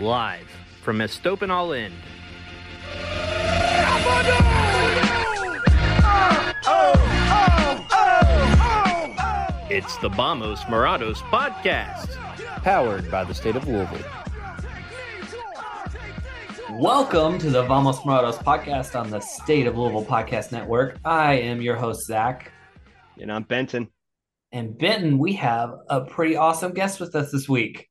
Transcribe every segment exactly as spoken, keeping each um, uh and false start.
Live from Estopanol End. It's the Vamos Morados podcast, powered by the State of Louisville. Welcome to the Vamos Morados podcast on the State of Louisville Podcast Network. I am your host, Zach. And I'm Benton. And Benton, we have a pretty awesome guest with us this week.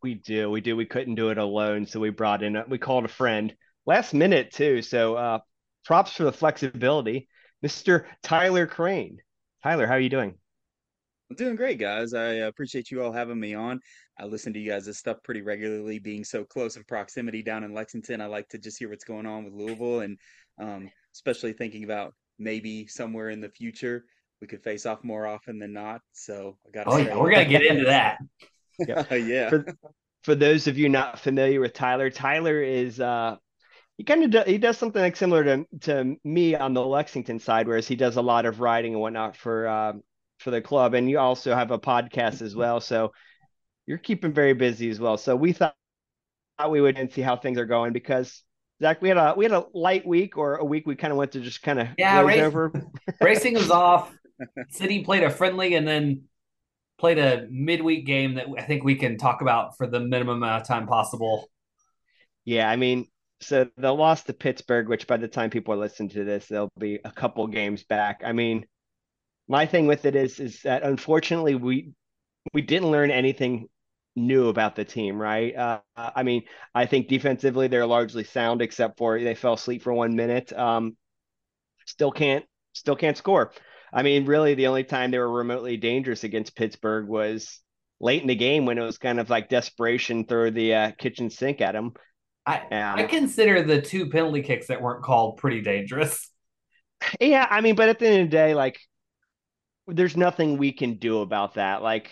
We do. We do. We couldn't do it alone. So we brought in, a, we called a friend last minute too. So uh, props for the flexibility, Mister Tyler Crane. Tyler, how are you doing? I'm doing great, guys. I appreciate you all having me on. I listen to you guys' stuff pretty regularly, being so close in proximity down in Lexington. I like to just hear what's going on with Louisville, and um, especially thinking about maybe somewhere in the future, we could face off more often than not. So I got to Oh, yeah. We're going to get into that. Yeah. Uh, yeah. For, for those of you not familiar with Tyler, Tyler is uh, he kind of do, he does something like similar to to me on the Lexington side, whereas he does a lot of writing and whatnot for uh, for the club, and you also have a podcast as well. So you're keeping very busy as well. So we thought we would and see how things are going, because Zach, we had a we had a light week or a week we kind of went to just kind of yeah race, over. Racing was off. City played a friendly and then played a midweek game that I think we can talk about for the minimum amount of time possible. Yeah, I mean, so the loss to Pittsburgh, which by the time people are listening to this, they'll be a couple games back. I mean, my thing with it is, is that unfortunately we, we didn't learn anything new about the team, right? Uh, I mean, I think defensively they're largely sound, except for they fell asleep for one minute. Um, still can't, still can't score. I mean, really, the only time they were remotely dangerous against Pittsburgh was late in the game when it was kind of like desperation, throw the uh, kitchen sink at them. I, um, I consider the two penalty kicks that weren't called pretty dangerous. Yeah, I mean, but at the end of the day, like, there's nothing we can do about that. Like,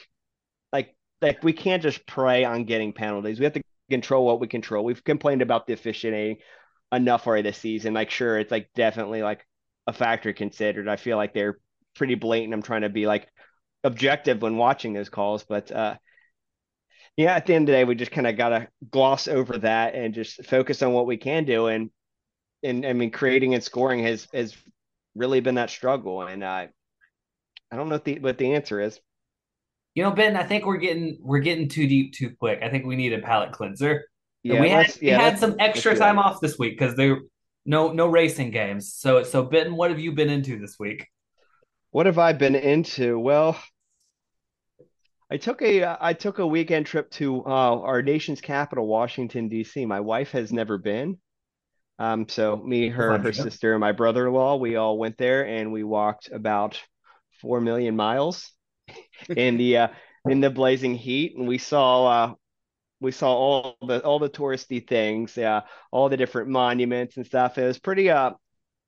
like, like we can't just prey on getting penalties. We have to control what we control. We've complained about the officiating enough already this season. Like, sure, it's like definitely like a factor considered. I feel like they're pretty blatant. I'm trying to be like objective when watching those calls, but uh yeah, at the end of the day, we just kind of got to gloss over that and just focus on what we can do. And, and I mean, creating and scoring has, has really been that struggle. And uh, I don't know what the, what the answer is. You know, Ben, I think we're getting, we're getting too deep too quick. I think we need a palate cleanser. Yeah, we had, yeah, we had some extra time off this week because there no, no racing games. So, so Ben, what have you been into this week? What have I been into? Well, I took a I took a weekend trip to uh, our nation's capital, Washington, D C. My wife has never been. Um, so me, her, her sister, and my brother-in-law, we all went there and we walked about four million miles in the uh, in the blazing heat, and we saw uh, we saw all the all the touristy things, yeah, all the different monuments and stuff. It was pretty uh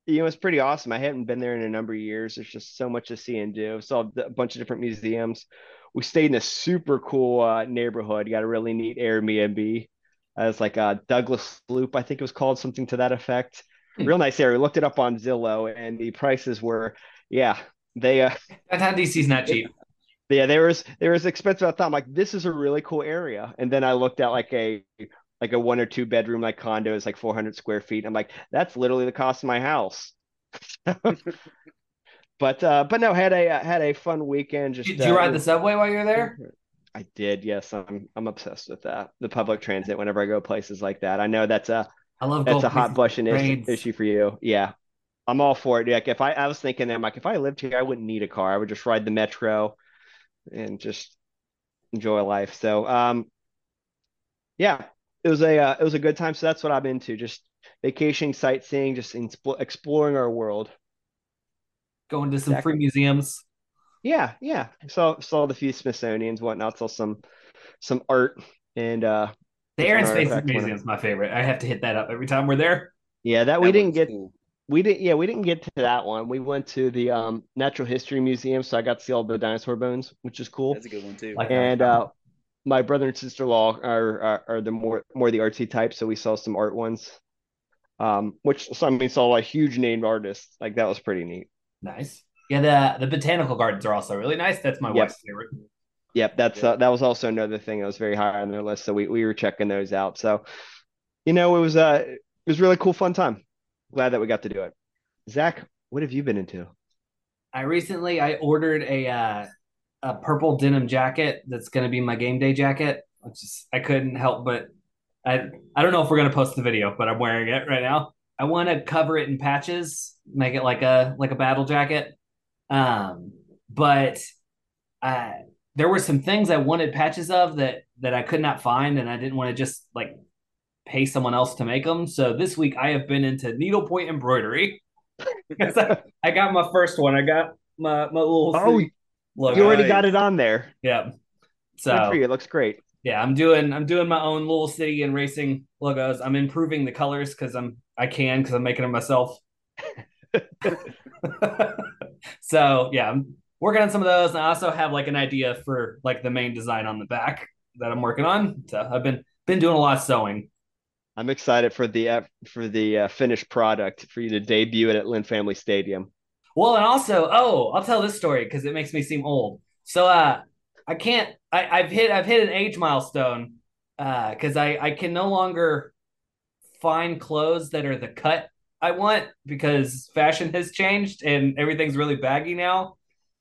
You know, it's pretty awesome. I hadn't been there in a number of years. There's just so much to see and do. We saw a bunch of different museums. We stayed in a super cool uh, neighborhood. You got a really neat Airbnb. Uh, it's like uh, Douglas Loop, I think it was called, something to that effect. Real nice area. We looked it up on Zillow, and the prices were, yeah, they. Uh, Downtown D C's not cheap. Yeah, there was there was expensive. I thought, I'm like, this is a really cool area. And then I looked at like a. like a one or two bedroom, like condo is like four hundred square feet. I'm like, that's literally the cost of my house. but, uh, but no, had a, had a fun weekend. Just Did you uh, ride the subway while you were there? I did. Yes. I'm, I'm obsessed with that. The public transit, whenever I go places like that, I know that's a, I love that's a hot button issue, issue for you. Yeah. I'm all for it. Like if I, I was thinking that I'm like, if I lived here, I wouldn't need a car. I would just ride the metro and just enjoy life. So, um, yeah. It was a uh, it was a good time, so that's what I'm into. Just vacationing, sightseeing, just in, exploring our world, going to some Zach, free museums. Yeah, yeah. Saw saw the few Smithsonians, whatnot. Saw some some art and uh, the Air and Space Museum is my favorite. I have to hit that up every time we're there. Yeah, that, that we didn't get. Cool. We didn't. Yeah, we didn't get to that one. We went to the um, Natural History Museum, so I got to see all the dinosaur bones, which is cool. That's a good one too. Like and uh, my brother and sister-in-law are, are are the more more the artsy type, so we saw some art ones. Um, which some I mean, saw like huge named artists. Like that was pretty neat. Nice. Yeah, the the botanical gardens are also really nice. That's my yep. wife's favorite. Yep, that's yeah. uh, that was also another thing that was very high on their list. So we, we were checking those out. So, you know, it was uh it was really cool, fun time. Glad that we got to do it. Zach, what have you been into? I recently I ordered a uh, a purple denim jacket that's going to be my game day jacket. Which is I couldn't help but I I don't know if we're going to post the video, but I'm wearing it right now. I want to cover it in patches, make it like a like a battle jacket. Um, but uh, there were some things I wanted patches of that, that I could not find. And I didn't want to just like pay someone else to make them. So this week I have been into needlepoint embroidery. I, I got my first one. I got my, my little. Oh, logo. You already got it on there. Yeah. So good for you. It looks great. Yeah. I'm doing, I'm doing my own little city and racing logos. I'm improving the colors cause I'm, I can, cause I'm making them myself. So yeah, I'm working on some of those, and I also have like an idea for like the main design on the back that I'm working on. So I've been been doing a lot of sewing. I'm excited for the uh, for the uh, finished product for you to debut it at Lynn Family Stadium. Well, and also, oh, I'll tell this story because it makes me seem old. So uh, I can't. I, I've hit I've hit an age milestone because uh, I I can no longer find clothes that are the cut I want because fashion has changed and everything's really baggy now.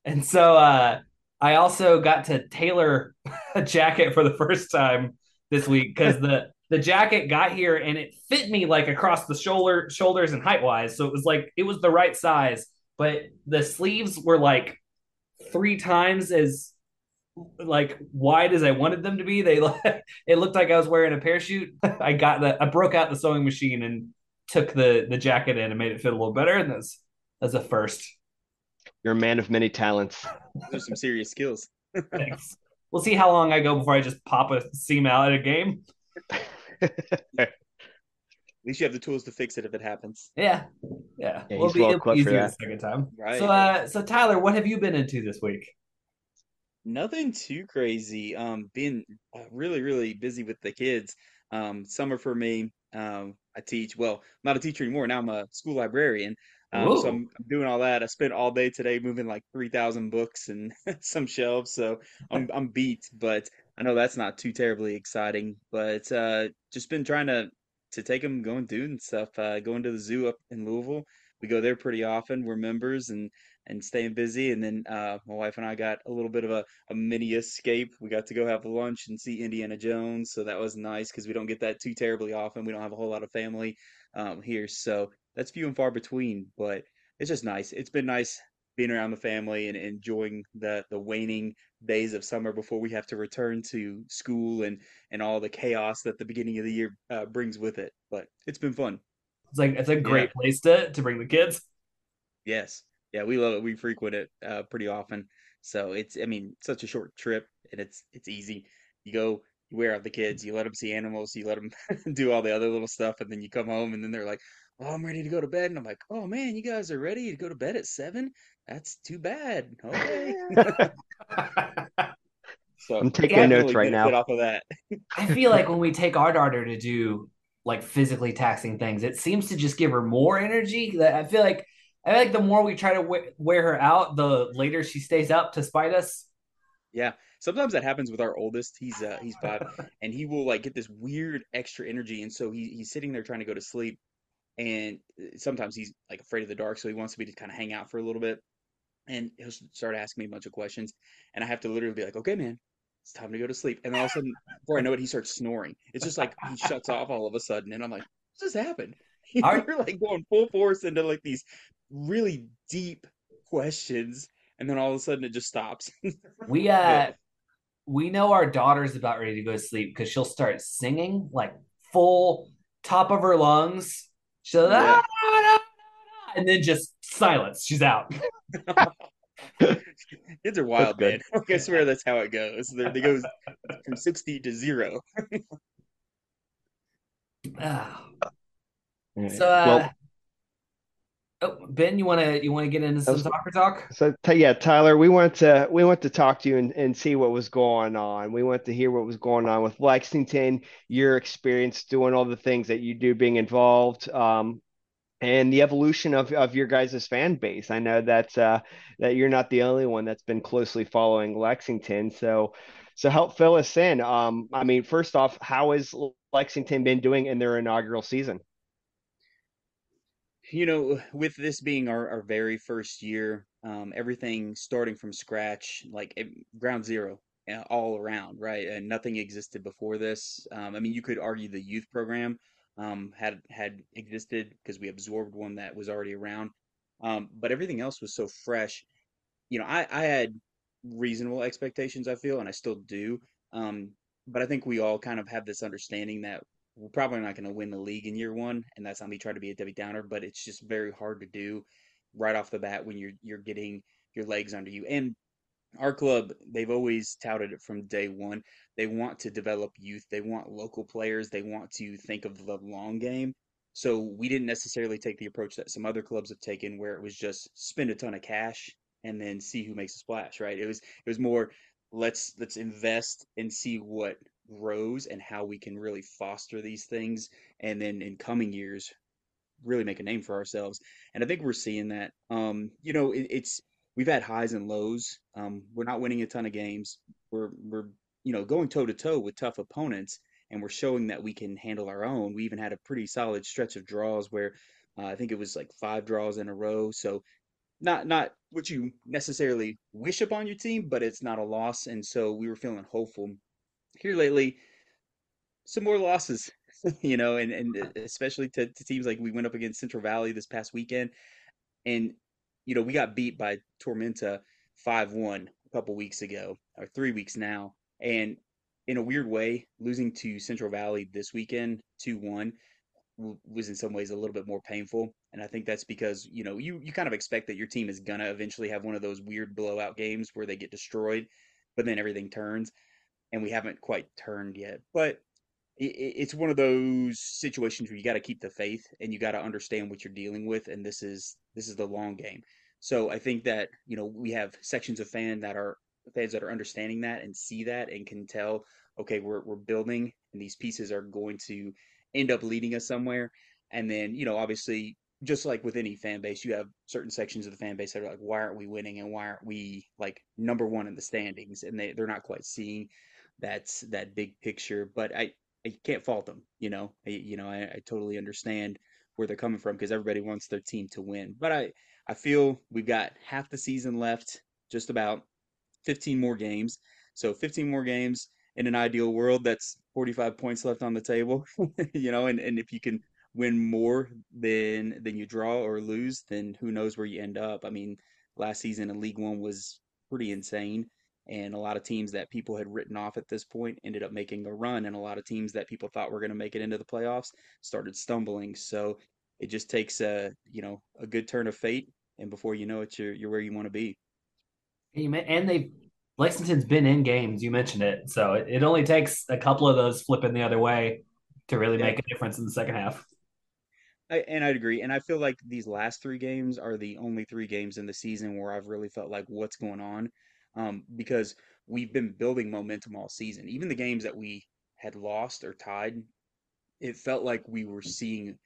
And so uh, I also got to tailor a jacket for the first time this week because the, the jacket got here and it fit me like across the shoulder shoulders and height wise. So it was like, it was the right size, but the sleeves were like three times as like wide as I wanted them to be. They, it looked like I was wearing a parachute. I got the, I broke out the sewing machine and took the the jacket in and made it fit a little better, and that's that's a first. You're a man of many talents. Those are some serious skills. Thanks. We'll see how long I go before I just pop a seam out at a game. At least you have the tools to fix it if it happens. Yeah, yeah. yeah we'll be well easier the second time. Right. So, uh, so Tyler, what have you been into this week? Nothing too crazy. Um, been really, really busy with the kids. Um, summer for me. Um, I teach. Well, I'm not a teacher anymore. Now I'm a school librarian. Um, so I'm, I'm doing all that. I spent all day today moving like three thousand books and some shelves. So I'm, I'm beat, but I know that's not too terribly exciting, but uh, just been trying to, to take them going through and stuff, uh, going to the zoo up in Louisville. We go there pretty often. We're members and, and staying busy. And then uh, my wife and I got a little bit of a, a mini escape. We got to go have lunch and see Indiana Jones. So that was nice because we don't get that too terribly often. We don't have a whole lot of family um, here. So that's few and far between, but it's just nice. It's been nice being around the family and enjoying the, the waning days of summer before we have to return to school and, and all the chaos that the beginning of the year uh, brings with it. But it's been fun. It's like it's a great yeah. place to, to bring the kids. Yes. Yeah, we love it. We frequent it uh, pretty often. So it's, I mean, such a short trip and it's it's easy. You go, you wear out the kids, you let them see animals, you let them do all the other little stuff, and then you come home and then they're like, oh, I'm ready to go to bed. And I'm like, oh man, you guys are ready to go to bed at seven? That's too bad. Okay. So I'm taking notes right now. Off of that. I feel like when we take our daughter to do like physically taxing things, it seems to just give her more energy. That I feel like I feel like the more we try to w- wear her out, the later she stays up to spite us. Yeah, sometimes that happens with our oldest. He's uh, he's five, and he will like get this weird extra energy, and so he he's sitting there trying to go to sleep, and sometimes he's like afraid of the dark, so he wants me to kind of hang out for a little bit, and he'll start asking me a bunch of questions, and I have to literally be like, "Okay, man, it's time to go to sleep." And then all of a sudden, before I know it, he starts snoring. It's just like he shuts off all of a sudden, and I'm like, "What just happened?" Are you like going full force into like these really deep questions, and then all of a sudden it just stops. we uh we know our daughter's about ready to go to sleep because she'll start singing like full top of her lungs. She'll yeah. ah, da, da, da, da, and then just silence. She's out. Kids are wild, man. I swear that's how it goes. They're, they go from sixty to zero. Oh. So, uh, well, oh, Ben, you want to you want to get into some was, soccer talk? So yeah, Tyler, we went to we went to talk to you and, and see what was going on. We went to hear what was going on with Lexington, your experience doing all the things that you do, being involved. Um, And the evolution of, of your guys' fan base. I know that uh, that you're not the only one that's been closely following Lexington. So so help fill us in. Um, I mean, first off, how has Lexington been doing in their inaugural season? You know, with this being our, our very first year, um, everything starting from scratch, like ground zero all around, right? And nothing existed before this. Um, I mean, you could argue the youth program Um, had had existed because we absorbed one that was already around, um, but everything else was so fresh. You know, I, I had reasonable expectations, I feel, and I still do. Um, but I think we all kind of have this understanding that we're probably not going to win the league in year one, and that's not me trying to be a Debbie Downer, but it's just very hard to do right off the bat when you're you're getting your legs under you. And our club, they've always touted it from day one. They want to develop youth. They want local players. They want to think of the long game. So we didn't necessarily take the approach that some other clubs have taken, where it was just spend a ton of cash and then see who makes a splash, right? It was it was more let's let's invest and see what grows and how we can really foster these things, and then in coming years really make a name for ourselves. And I think we're seeing that. Um, you know, it, it's we've had highs and lows. Um, we're not winning a ton of games. We're we're you know going toe to toe with tough opponents, and we're showing that we can handle our own. We even had a pretty solid stretch of draws where uh, I think it was like five draws in a row. So not not what you necessarily wish upon your team, but it's not a loss. And so we were feeling hopeful. Here lately, some more losses, you know, and and especially to, to teams like we went up against Central Valley this past weekend, and. You know, we got beat by Tormenta five one a couple weeks ago, or three weeks now. And in a weird way, losing to Central Valley this weekend two one was in some ways a little bit more painful. And I think that's because, you know, you, you kind of expect that your team is going to eventually have one of those weird blowout games where they get destroyed, but then everything turns. And we haven't quite turned yet. But it, it's one of those situations where you got to keep the faith and you got to understand what you're dealing with. And this is this is the long game. So I think that, you know, we have sections of fan that are fans that are understanding that and see that and can tell, okay, we're we're building and these pieces are going to end up leading us somewhere. And then, you know, obviously, just like with any fan base, you have certain sections of the fan base that are like, why aren't we winning? And why aren't we like number one in the standings? And they, they're not quite seeing that's that big picture. But I, I can't fault them. You know, I, you know, I, I totally understand where they're coming from because everybody wants their team to win. But I, I feel we've got half the season left, just about fifteen more games. So fifteen more games in an ideal world, that's forty-five points left on the table, you know, and, and if you can win more than, than you draw or lose, then who knows where you end up. I mean, last season in League One was pretty insane. And a lot of teams that people had written off at this point ended up making a run. And a lot of teams that people thought were going to make it into the playoffs started stumbling. So it just takes a, you know, a good turn of fate. And before you know it, you're you're where you want to be. And they, Lexington's been in games. You mentioned it, so it, it only takes a couple of those flipping the other way to really yeah. make a difference in the second half. I, and I'd agree. And I feel like these last three games are the only three games in the season where I've really felt like what's going on, um, because we've been building momentum all season. Even the games that we had lost or tied, it felt like we were seeing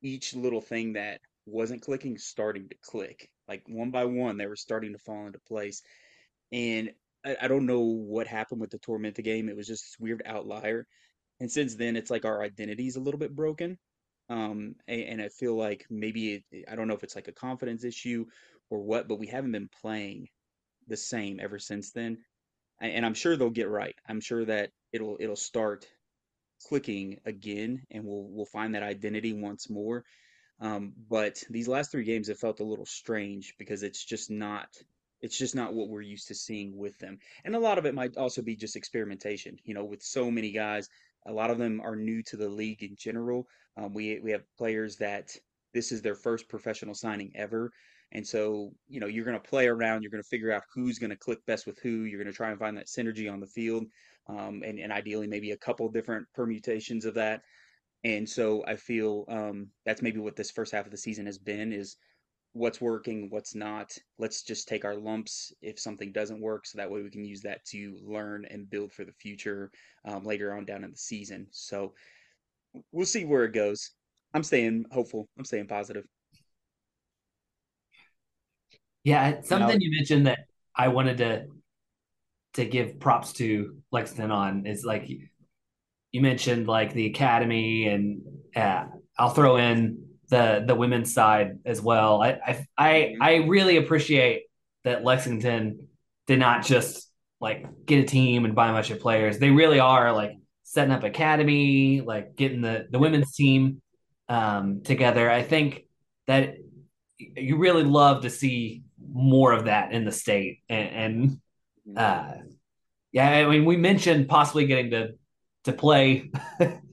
each little thing that wasn't clicking starting to click. Like one by one, they were starting to fall into place. And I, I don't know what happened with the Tormenta game. It was just this weird outlier. And since then, it's like our identity is a little bit broken. Um, and, and I feel like maybe, it, I don't know if it's like a confidence issue or what, but we haven't been playing the same ever since then. And I'm sure they'll get right. I'm sure that it'll, it'll start clicking again, and we'll we'll find that identity once more. Um, but these last three games have felt a little strange because it's just not it's just not what we're used to seeing with them. And a lot of it might also be just experimentation. You know, with so many guys, a lot of them are new to the league in general. Um, we we have players that this is their first professional signing ever, And so, you know, you're going to play around, you're going to figure out who's going to click best with who, you're going to try and find that synergy on the field, um, and, and ideally maybe a couple different permutations of that. And so I feel um, that's maybe what this first half of the season has been, is what's working, what's not. Let's just take our lumps if something doesn't work, so that way we can use that to learn and build for the future um, later on down in the season. So we'll see where it goes. I'm staying hopeful. I'm staying positive. Yeah, something you mentioned that I wanted to to give props to Lexington on is, like, you mentioned, like, the academy, and uh, I'll throw in the the women's side as well. I, I I I really appreciate that Lexington did not just, like, get a team and buy a bunch of players. They really are, like, setting up academy, like, getting the the women's team um, together. I think that you really love to see more of that in the state. And, and uh, yeah, I mean, we mentioned possibly getting to to play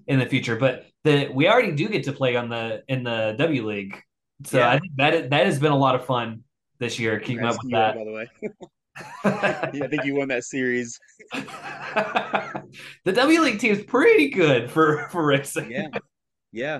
in the future, but the we already do get to play on the in the W League. So yeah. I think that is, that has been a lot of fun this year. Keeping up with that, by the way. Yeah, I think you won that series. The W League team's pretty good for for racing. Yeah, yeah.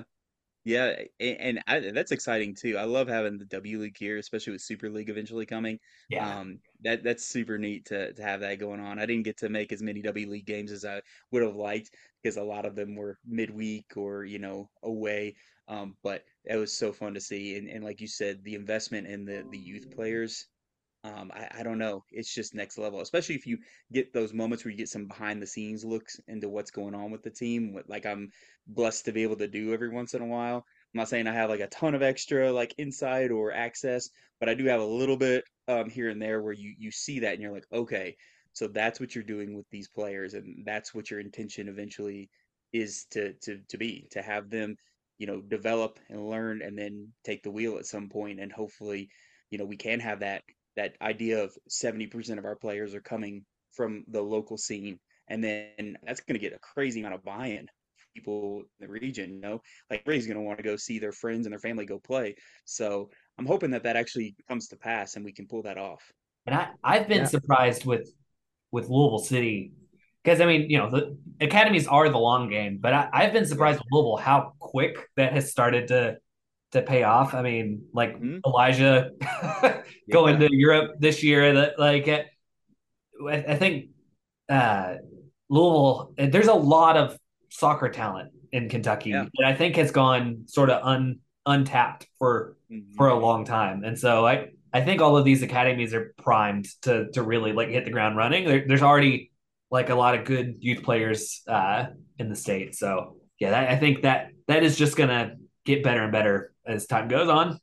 Yeah, and I, that's exciting too. I love having the W League here, especially with Super League eventually coming. Yeah, um, that that's super neat to to have that going on. I didn't get to make as many W League games as I would have liked, because a lot of them were midweek or, you know, away. Um, but it was so fun to see, and, and like you said, the investment in the the youth players. Um, I, I don't know. It's just next level, especially if you get those moments where you get some behind the scenes looks into what's going on with the team. What, like, I'm blessed to be able to do every once in a while. I'm not saying I have, like, a ton of extra, like, insight or access, but I do have a little bit um, here and there where you, you see that and you're like, okay, so that's what you're doing with these players. And that's what your intention eventually is to, to, to be, to have them, you know, develop and learn and then take the wheel at some point. And hopefully, you know, we can have that. That idea of seventy percent of our players are coming from the local scene. And then that's going to get a crazy amount of buy-in from people in the region, you know, like, everybody's going to want to go see their friends and their family go play. So I'm hoping that that actually comes to pass and we can pull that off. And I, I've been yeah. surprised with, with Louisville City, because, I mean, you know, the academies are the long game, but I, I've been surprised with Louisville how quick that has started to to pay off. I mean, like, mm-hmm. Elijah going yeah. to Europe this year, that, like, I, I think uh, Louisville, there's a lot of soccer talent in Kentucky yeah. that I think has gone sort of un, untapped for, mm-hmm. for a long time. And so I, I think all of these academies are primed to, to really, like, hit the ground running. There, there's already, like, a lot of good youth players uh, in the state. So yeah, that, I think that that is just going to get better and better as time goes on.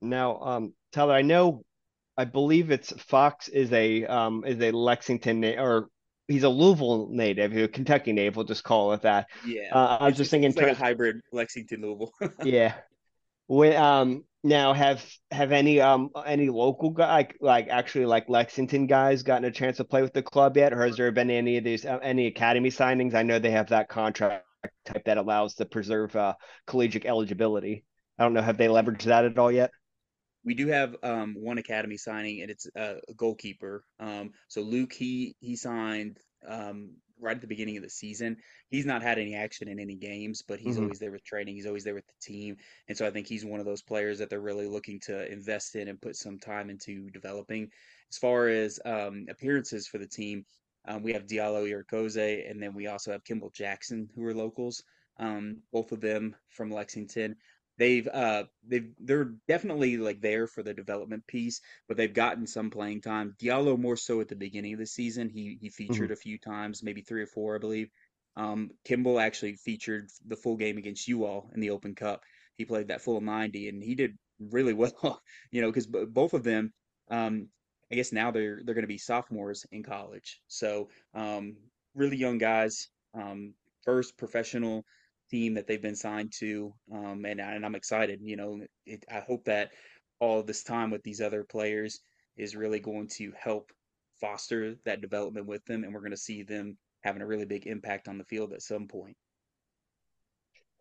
Now, um, Tyler, I know, I believe it's Fox is a um, is a Lexington na- or he's a Louisville native, a Kentucky native. We'll just call it that. Yeah, uh, I was just thinking, it's like a hybrid Lexington Louisville. Yeah. When um now have have any um any local guy like, like actually like Lexington guys gotten a chance to play with the club yet, or has there been any of these uh, any academy signings? I know they have that contract type that allows to preserve uh, collegiate eligibility. I don't know, have they leveraged that at all yet? We do have um, one academy signing, and it's uh, a goalkeeper. Um, so Luke, he he signed um, right at the beginning of the season. He's not had any action in any games, but he's mm-hmm. always there with training. He's always there with the team. And so I think he's one of those players that they're really looking to invest in and put some time into developing. As far as um, appearances for the team, Um, we have Diallo Irokoze, and then we also have Kimball Jackson, who are locals, um, both of them from Lexington. They've, uh, they've, they're definitely, like, there for the development piece, but they've gotten some playing time. Diallo more so at the beginning of the season. He he featured mm-hmm. a few times, maybe three or four, I believe. Um, Kimball actually featured the full game against you all in the Open Cup. He played that full ninety, and he did really well, you know, because b- both of them um, – I guess now they're they're going to be sophomores in college. So um, really young guys, um, first professional team that they've been signed to, um, and, and I'm excited. You know, it, I hope that all this time with these other players is really going to help foster that development with them, and we're going to see them having a really big impact on the field at some point.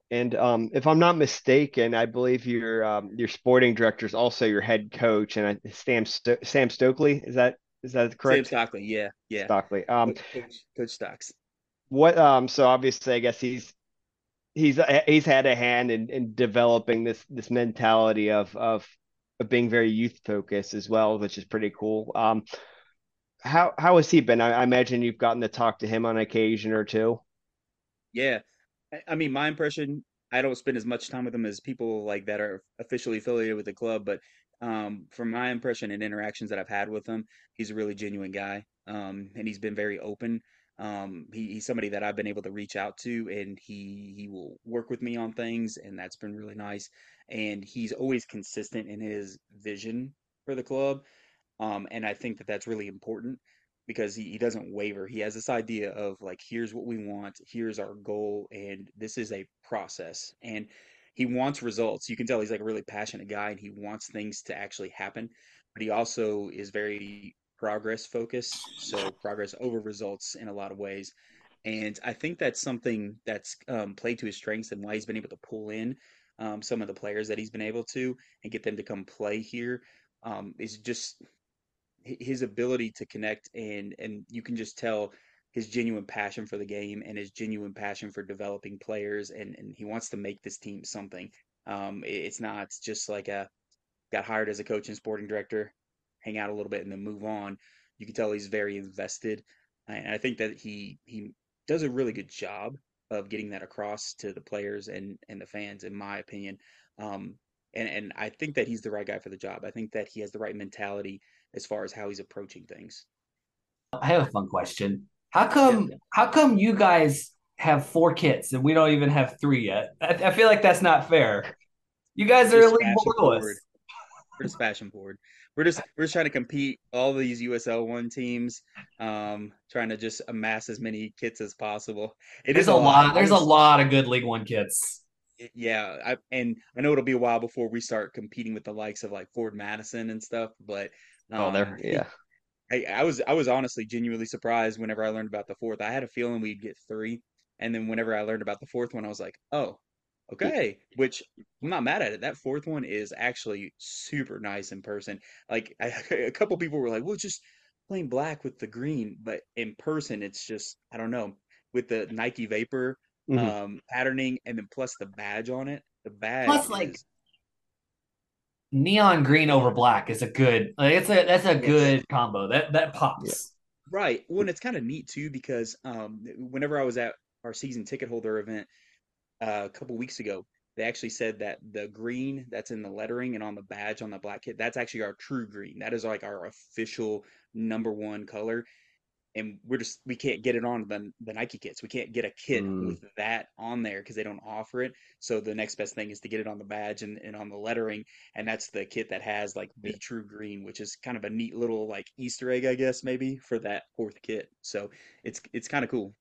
And um, if I'm not mistaken, I believe your um, your sporting director is also your head coach, and I, Sam Sto- Sam Stokely. Is that is that correct? Sam Stokely, yeah, yeah. Stokely, um, coach, coach Stokes. What? Um, so obviously, I guess he's he's he's had a hand in, in developing this this mentality of of of being very youth focused as well, which is pretty cool. Um, how how has he been? I, I imagine you've gotten to talk to him on occasion or two. Yeah. I mean, my impression, I don't spend as much time with them as people like that are officially affiliated with the club, but um, from my impression and interactions that I've had with him, he's a really genuine guy, um, and he's been very open. Um, he, he's somebody that I've been able to reach out to, and he, he will work with me on things, and that's been really nice. And he's always consistent in his vision for the club, um, and I think that that's really important. Because he, he doesn't waver. He has this idea of like, here's what we want, here's our goal, and this is a process. And he wants results. You can tell he's like a really passionate guy, and he wants things to actually happen. But he also is very progress focused, so progress over results in a lot of ways. And I think that's something that's um, played to his strengths and why he's been able to pull in um, some of the players that he's been able to and get them to come play here. Um, is just... his ability to connect, and and you can just tell his genuine passion for the game and his genuine passion for developing players, and, and he wants to make this team something. Um, it's not just like a got hired as a coach and sporting director, hang out a little bit and then move on. You can tell he's very invested, and I think that he he does a really good job of getting that across to the players and and the fans, in my opinion. Um, and and I think that he's the right guy for the job. I think that he has the right mentality as far as how he's approaching things. I have a fun question. How come, yeah. how come you guys have four kits and we don't even have three yet? I, I feel like that's not fair. You guys we're are a league below us. We're just fashion forward. We're just, we're just trying to compete all these U S L One teams, um, trying to just amass as many kits as possible. It there's is a lot. lot. There's a lot of good League One kits. Yeah. I, and I know it'll be a while before we start competing with the likes of like Ford Madison and stuff, but Oh, there, yeah. I, I was I was honestly genuinely surprised whenever I learned about the fourth. I had a feeling we'd get three, and then whenever I learned about the fourth one, I was like, "Oh, okay." Which I'm not mad at it. That fourth one is actually super nice in person. Like I, a couple people were like, "Well, just plain black with the green," but in person, it's just I don't know with the Nike Vapor mm-hmm. um, patterning, and then plus the badge on it. The badge plus like. Is, neon green over black is a good like it's a that's a good combo that that pops yeah. right well and it's kind of neat too because um whenever I was at our season ticket holder event uh, a couple weeks ago, they actually said that the green that's in the lettering and on the badge on the black kit, that's actually our true green. That is like our official number one color, and we're just we can't get it on the, the Nike kits. We can't get a kit mm. with that on there because they don't offer it. So the next best thing is to get it on the badge and, and on the lettering, and that's the kit that has like the yeah. true green, which is kind of a neat little like Easter egg, I guess, maybe for that fourth kit. So it's it's kind of cool.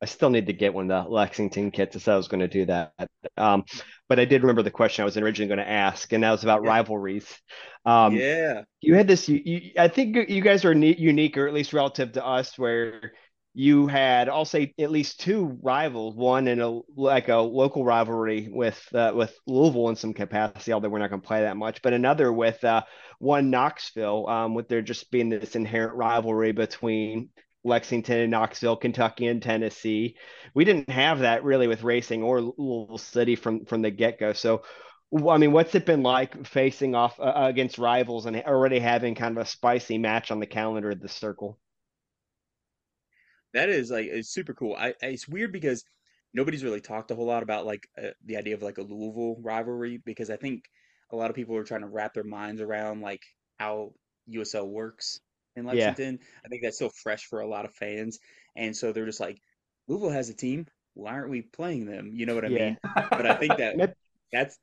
I still need to get one of the Lexington kits. I said I was going to do that. Um, but I did remember the question I was originally going to ask, and that was about yeah. rivalries. Um, yeah. You had this, you, you, I think you guys are ne- unique, or at least relative to us, where you had, I'll say, at least two rivals, one in a like a local rivalry with uh, with Louisville in some capacity, although we're not going to play that much, but another with uh, one Knoxville, um, with there just being this inherent rivalry between Lexington and Knoxville, Kentucky and Tennessee. We didn't have that really with Racing or Louisville City from, from the get-go. So, I mean, what's it been like facing off uh, against rivals and already having kind of a spicy match on the calendar at the circle? That is like, it's super cool. I, it's weird because nobody's really talked a whole lot about like uh, the idea of like a Louisville rivalry, because I think a lot of people are trying to wrap their minds around like how U S L works in Lexington. Yeah. I think that's still fresh for a lot of fans. And so they're just like, Louisville has a team. Why aren't we playing them? You know what I yeah. mean? But I think that that's,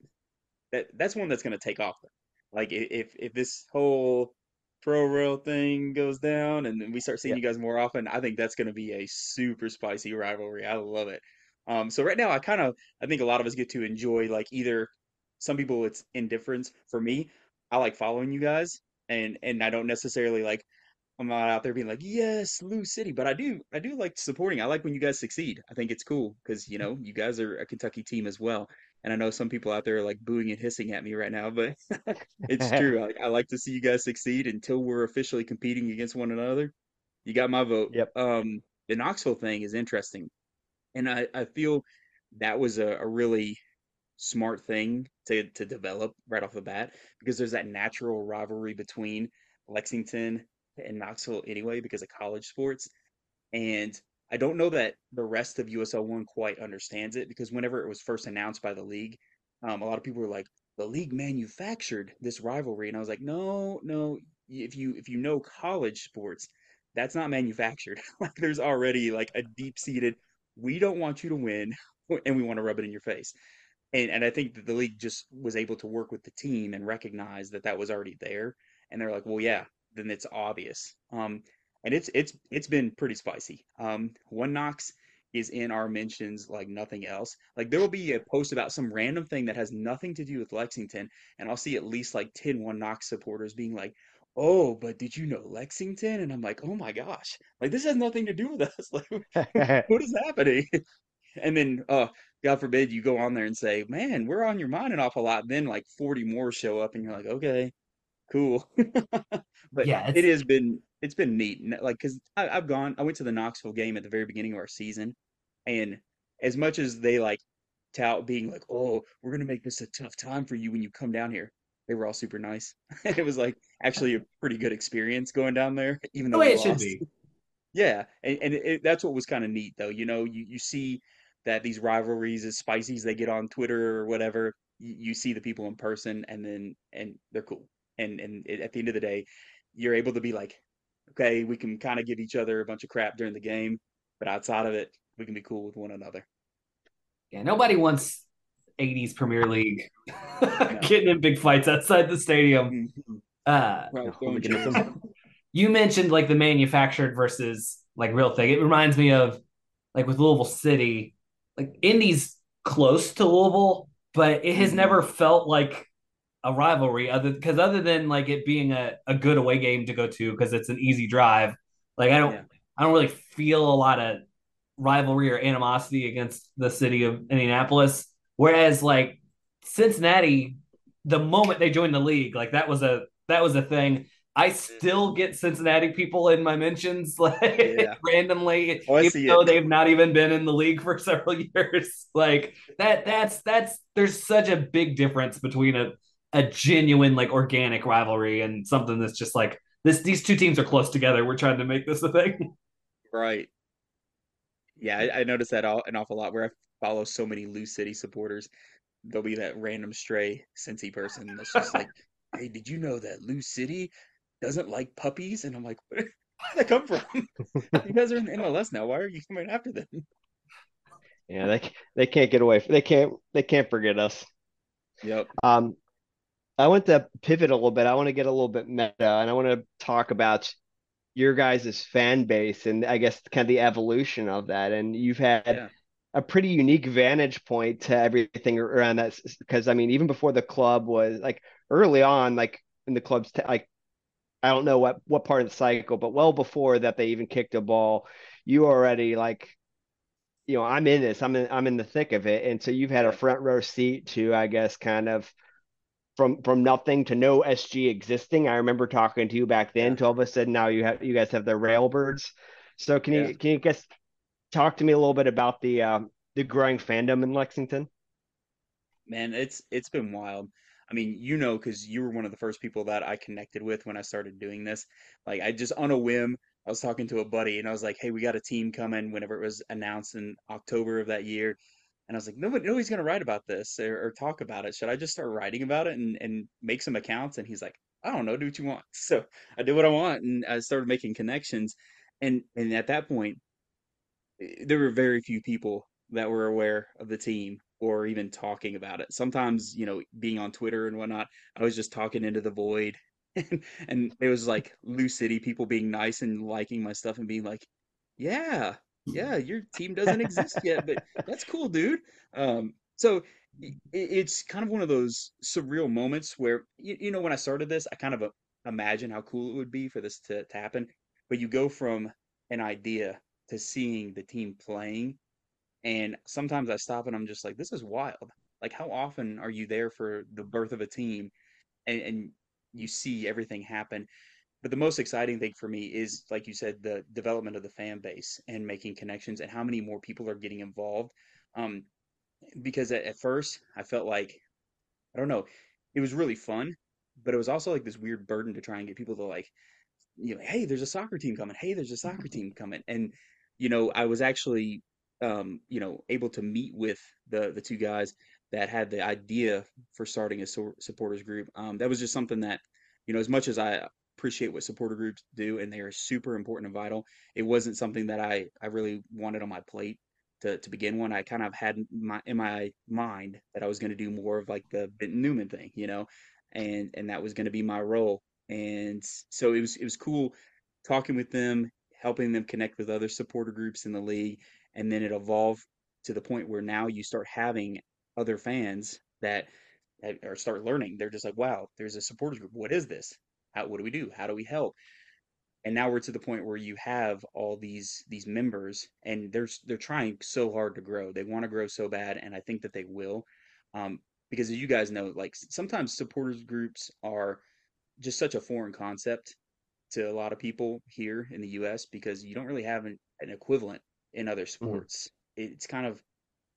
that, that's one that's going to take off. Like if, if this whole pro rail thing goes down and then we start seeing yeah. you guys more often, I think that's going to be a super spicy rivalry. I love it. Um, so right now I kind of, I think a lot of us get to enjoy like either some people it's indifference. For me, I like following you guys, and, and I don't necessarily like, I'm not out there being like, yes, Lou City, but I do, I do like supporting. I like when you guys succeed. I think it's cool because, you know, you guys are a Kentucky team as well. And I know some people out there are like booing and hissing at me right now, but it's true. I, I like to see you guys succeed until we're officially competing against one another. You got my vote. Yep. Um, the Knoxville thing is interesting. And I, I feel that was a, a really smart thing to, to develop right off the bat, because there's that natural rivalry between Lexington and Knoxville anyway, because of college sports. And I don't know that the rest of U S L One quite understands it, because whenever it was first announced by the league, um, a lot of people were like, the league manufactured this rivalry. And I was like, no, no, if you if you know college sports, that's not manufactured. Like, there's already like a deep-seated, we don't want you to win and we want to rub it in your face. And and I think that the league just was able to work with the team and recognize that that was already there. And they're like, well, yeah, then it's obvious. Um, and it's it's it's been pretty spicy. Um, One Knox is in our mentions like nothing else. Like, there will be a post about some random thing that has nothing to do with Lexington, and I'll see at least like ten One Knox supporters being like, oh, but did you know Lexington? And I'm like, oh my gosh, like, this has nothing to do with us. Like, what is happening? And then, uh, God forbid, you go on there and say, man, we're on your mind an awful lot. And then like forty more show up and you're like, okay, cool. But yeah, it has been, it's been neat. Like, because I've gone, I went to the Knoxville game at the very beginning of our season. And as much as they like tout being like, oh, we're going to make this a tough time for you when you come down here, they were all super nice. It was like actually a pretty good experience going down there, even though the way it should be. Yeah. And, and it, that's what was kind of neat, though. You know, you, you see that these rivalries, as spicy as they get on Twitter or whatever, you, you see the people in person, and then and they're cool. And, and it, at the end of the day, you're able to be like, okay, we can kind of give each other a bunch of crap during the game, but outside of it, we can be cool with one another. Yeah, nobody wants eighties Premier League getting in big fights outside the stadium. Mm-hmm. uh, right, no, you mentioned like the manufactured versus like real thing. It reminds me of like with Louisville City, like Indy's close to Louisville, but it has mm-hmm. never felt like a rivalry other because other than like it being a, a good away game to go to because it's an easy drive. Like I don't yeah. I don't really feel a lot of rivalry or animosity against the city of Indianapolis. Whereas like Cincinnati, the moment they joined the league, like that was a that was a thing. I still get Cincinnati people in my mentions like yeah. randomly, oh, even though it. they've not even been in the league for several years. Like that that's that's there's such a big difference between a, a genuine like organic rivalry and something that's just like this these two teams are close together. We're trying to make this a thing. Right. Yeah, I, I noticed that all, an awful lot where I follow so many Lou City supporters. There'll be that random stray Cincy person that's just like, hey, did you know that Lou City doesn't like puppies? And I'm like, where did that come from? You guys are in M L S now. Why are you coming after them? Yeah, they they can't get away. They can't they can't forget us. Yep. Um, I want to pivot a little bit. I want to get a little bit meta, and I want to talk about your guys' fan base and I guess kind of the evolution of that. And you've had yeah. a pretty unique vantage point to everything around that. Cause I mean, even before the club was like early on, like in the club's, t- like, I don't know what, what part of the cycle, but well before that, they even kicked a ball, you already like, you know, I'm in this, I'm in, I'm in the thick of it. And so you've had a front row seat to, I guess, kind of from, from nothing to no S G existing. I remember talking to you back then, two of us said, now you have, you guys have the RailBirds. So can yeah. you, can you guess, talk to me a little bit about the um, the growing fandom in Lexington. Man, it's it's been wild. I mean, you know, because you were one of the first people that I connected with when I started doing this. Like, I just on a whim, I was talking to a buddy, and I was like, "Hey, we got a team coming." Whenever it was announced in October of that year, and I was like, "Nobody, nobody's gonna write about this or, or talk about it. Should I just start writing about it and and make some accounts?" And he's like, "I don't know, do what you want." So I did what I want, and I started making connections, and and at that point, there were very few people that were aware of the team or even talking about it. Sometimes, you know, being on Twitter and whatnot, I was just talking into the void. And, and it was like Lou City people being nice and liking my stuff and being like, yeah, yeah, your team doesn't exist yet, but that's cool, dude. Um, so it, it's kind of one of those surreal moments where, you, you know, when I started this, I kind of uh, imagined how cool it would be for this to, to happen. But you go from an idea to seeing the team playing. And sometimes I stop and I'm just like, this is wild. Like, how often are you there for the birth of a team and, and you see everything happen? But the most exciting thing for me is, like you said, the development of the fan base and making connections and how many more people are getting involved. Um, because at, at first I felt like, I don't know, it was really fun, but it was also like this weird burden to try and get people to like, you know, hey, there's a soccer team coming. Hey, there's a soccer team coming. And, you know, I was actually, um, you know, able to meet with the the two guys that had the idea for starting a so- supporters group. Um, that was just something that, you know, as much as I appreciate what supporter groups do, and they are super important and vital, it wasn't something that I, I really wanted on my plate to, to begin one. I kind of had my, in my mind that I was going to do more of like the Benton Newman thing, you know, and, and that was going to be my role. And so it was, it was cool talking with them, helping them connect with other supporter groups in the league. And then it evolved to the point where now you start having other fans that or start learning. They're just like, wow, there's a supporters group. What is this? How, what do we do? How do we help? And now we're to the point where you have all these, these members, and they're, they're trying so hard to grow. They want to grow so bad. And I think that they will, um, because as you guys know, like sometimes supporters groups are just such a foreign concept to a lot of people here in the U S because you don't really have an, an equivalent in other sports. Mm-hmm. It's kind of,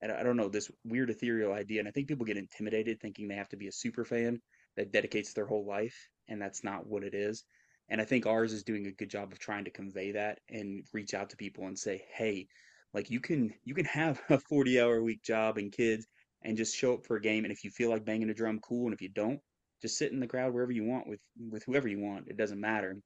I don't know, this weird ethereal idea. And I think people get intimidated thinking they have to be a super fan that dedicates their whole life. And that's not what it is. And I think ours is doing a good job of trying to convey that and reach out to people and say, hey, like you can, you can have a forty hour a week job and kids and just show up for a game. And if you feel like banging a drum, cool. And if you don't, just sit in the crowd wherever you want with, with whoever you want. It doesn't matter.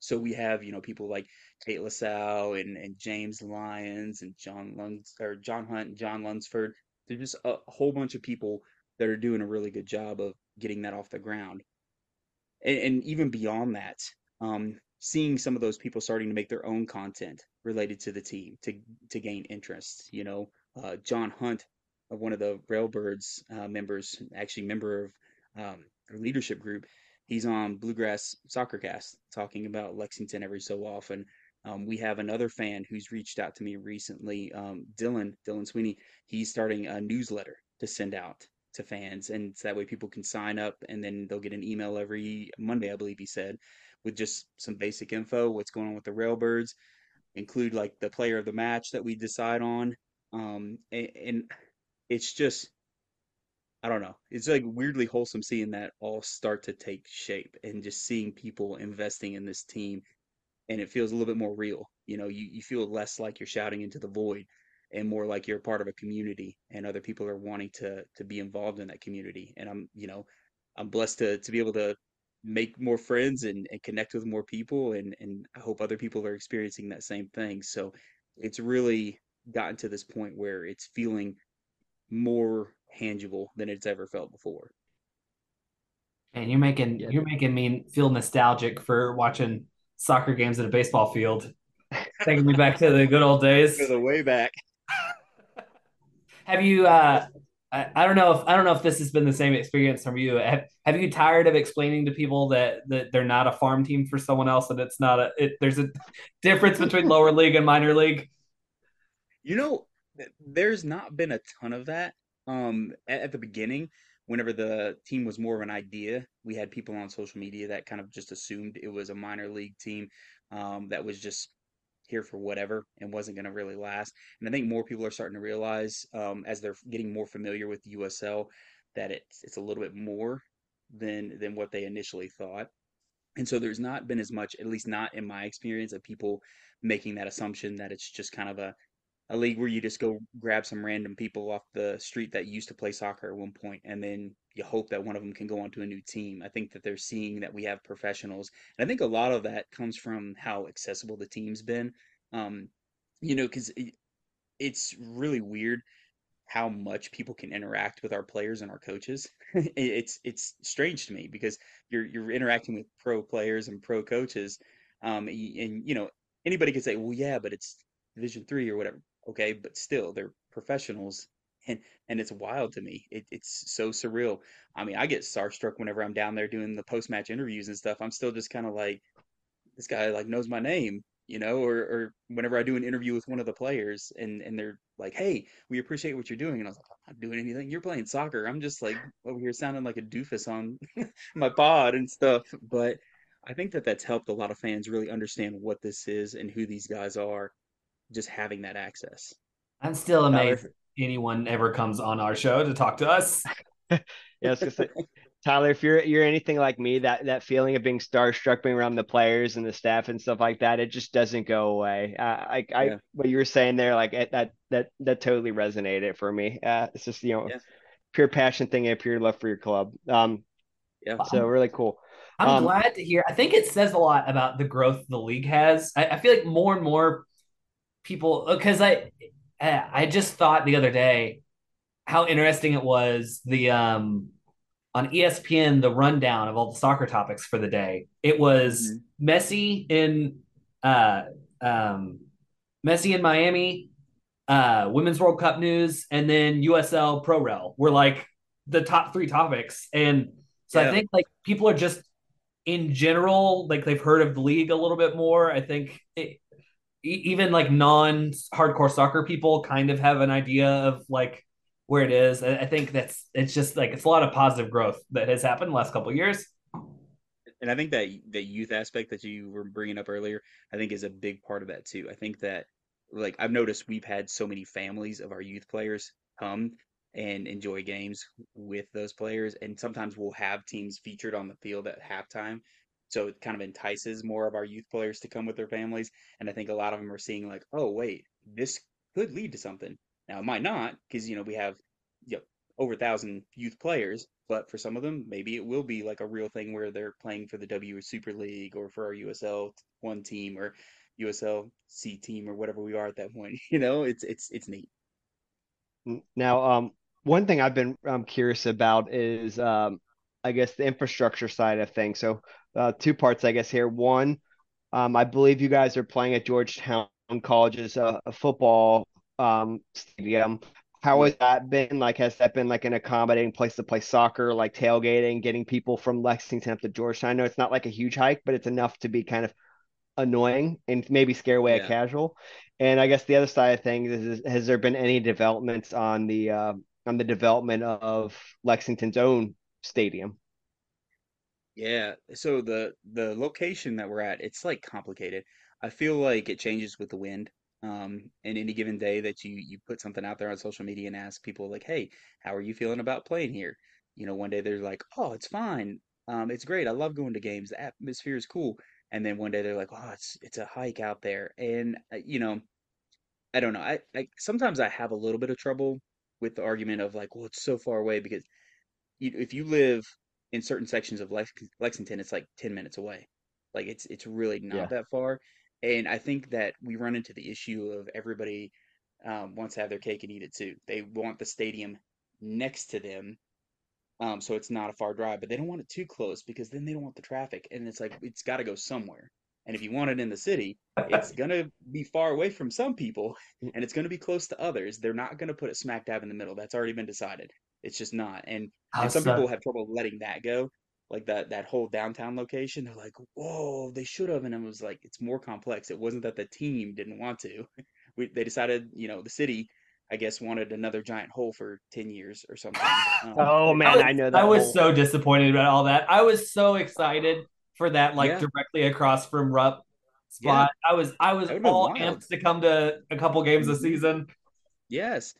So we have, you know, people like Kate LaSalle and, and James Lyons and John Luns or John Hunt and John Lunsford. There's just a whole bunch of people that are doing a really good job of getting that off the ground. And, and even beyond that, um, seeing some of those people starting to make their own content related to the team to to gain interest. You know, uh, John Hunt, one of the RailBirds uh, members, actually member of um, our leadership group. He's on Bluegrass Soccercast talking about Lexington every so often. Um, we have another fan who's reached out to me recently, um, Dylan, Dylan Sweeney. He's starting a newsletter to send out to fans, and so that way people can sign up, and then they'll get an email every Monday, I believe he said, with just some basic info, what's going on with the RailBirds, include like the player of the match that we decide on. Um, and, and it's just... I don't know. It's like weirdly wholesome seeing that all start to take shape and just seeing people investing in this team. And it feels a little bit more real. You know, you, you feel less like you're shouting into the void and more like you're part of a community and other people are wanting to to be involved in that community. And I'm, you know, I'm blessed to to be able to make more friends and, and connect with more people. And, and I hope other people are experiencing that same thing. So it's really gotten to this point where it's feeling more tangible than it's ever felt before. And you're making yeah. you're making me feel nostalgic for watching soccer games at a baseball field. Taking me back to the good old days. To the way back. Have you? Uh, I, I don't know if I don't know if this has been the same experience from you. Have, have you tired of explaining to people that that they're not a farm team for someone else, and it's not a it, there's a difference between lower league and minor league? You know, there's not been a ton of that. Um, at, at the beginning, whenever the team was more of an idea, we had people on social media that kind of just assumed it was a minor league team um, that was just here for whatever and wasn't going to really last. And I think more people are starting to realize um, as they're getting more familiar with U S L that it's, it's a little bit more than, than what they initially thought. And so there's not been as much, at least not in my experience, of people making that assumption that it's just kind of a a league where you just go grab some random people off the street that used to play soccer at one point, and then you hope that one of them can go onto a new team. I think that they're seeing that we have professionals. And I think a lot of that comes from how accessible the team's been. Um, you know, because it, it's really weird how much people can interact with our players and our coaches. it's it's strange to me because you're you're interacting with pro players and pro coaches. Um, and, and, you know, anybody could say, well, yeah, but it's Division three or whatever. Okay, but still, they're professionals, and, and it's wild to me. It, it's so surreal. I mean, I get starstruck whenever I'm down there doing the post-match interviews and stuff. I'm still just kind of like, this guy like knows my name, you know, or, or whenever I do an interview with one of the players and, and they're like, hey, we appreciate what you're doing. And I was like, I'm not doing anything. You're playing soccer. I'm just like over here sounding like a doofus on my pod and stuff. But I think that that's helped a lot of fans really understand what this is and who these guys are, just having that access. I'm still amazed Tyler, anyone ever comes on our show to talk to us. Yeah, I was gonna say, Tyler, if you're you're anything like me, that that feeling of being starstruck, being around the players and the staff and stuff like that, it just doesn't go away. Uh, I, yeah. I, what you were saying there, like it, that that that totally resonated for me. Uh, it's just you know, yeah. pure passion thing and pure love for your club. Um, yeah. So really cool. I'm um, glad to hear. I think it says a lot about the growth the league has. I, I feel like more and more people, because I. I just thought the other day how interesting it was, the um, on E S P N, the rundown of all the soccer topics for the day. It was mm-hmm. Messi in uh, um, Messi in Miami, uh, Women's World Cup news, and then U S L Pro Rel were like the top three topics. And so yeah. I think like people are just in general, like they've heard of the league a little bit more. I think it, even like non-hardcore soccer people kind of have an idea of like where it is. I think that's, it's just like, it's a lot of positive growth that has happened the last couple of years. And I think that the youth aspect that you were bringing up earlier, I think is a big part of that too. I think that like, I've noticed we've had so many families of our youth players come and enjoy games with those players. And sometimes we'll have teams featured on the field at halftime. So it kind of entices more of our youth players to come with their families. And I think a lot of them are seeing like, oh, wait, this could lead to something. Now, it might not because, you know, we have you know, over a thousand youth players. But for some of them, maybe it will be like a real thing where they're playing for the W Super League or for our U S L One team or U S L C team or whatever we are at that point. You know, it's it's it's neat. Now, um, one thing I've been um, curious about is, um, I guess, the infrastructure side of things. So Uh, two parts, I guess, here. One, um, I believe you guys are playing at Georgetown College's uh, football um, stadium. How has that been? Like, has that been like an accommodating place to play soccer, like tailgating, getting people from Lexington up to Georgetown? I know it's not like a huge hike, but it's enough to be kind of annoying and maybe scare away yeah. a casual. And I guess the other side of things is, is has there been any developments on the uh, on the development of Lexington's own stadium? Yeah, so the the location that we're at, it's like complicated. I feel like it changes with the wind. Um, and any given day that you you put something out there on social media and ask people like, hey, how are you feeling about playing here? You know, one day they're like, oh, it's fine. Um, it's great. I love going to games. The atmosphere is cool. And then one day they're like, oh, it's it's a hike out there. And you know, I don't know. I, I sometimes I have a little bit of trouble with the argument of like, well, it's so far away because you, if you live in certain sections of Lex- Lexington, it's like ten minutes away. Like it's, it's really not yeah. that far. And I think that we run into the issue of everybody um, wants to have their cake and eat it too. They want the stadium next to them. Um, so it's not a far drive, but they don't want it too close because then they don't want the traffic. And it's like, it's got to go somewhere. And if you want it in the city, it's going to be far away from some people and it's going to be close to others. They're not going to put it smack dab in the middle. That's already been decided. It's just not. And, and some people have trouble letting that go. Like that that whole downtown location, they're like, whoa, they should have. And I was like, it's more complex. It wasn't that the team didn't want to. We, they decided, you know, the city, I guess, wanted another giant hole for ten years or something. Um, oh, man, I, was, I know that. I was hole. so disappointed about all that. I was so excited for that, like yeah. directly across from Rupp spot. Yeah. I was I was all amped to come to a couple games mm-hmm. this season. Yes.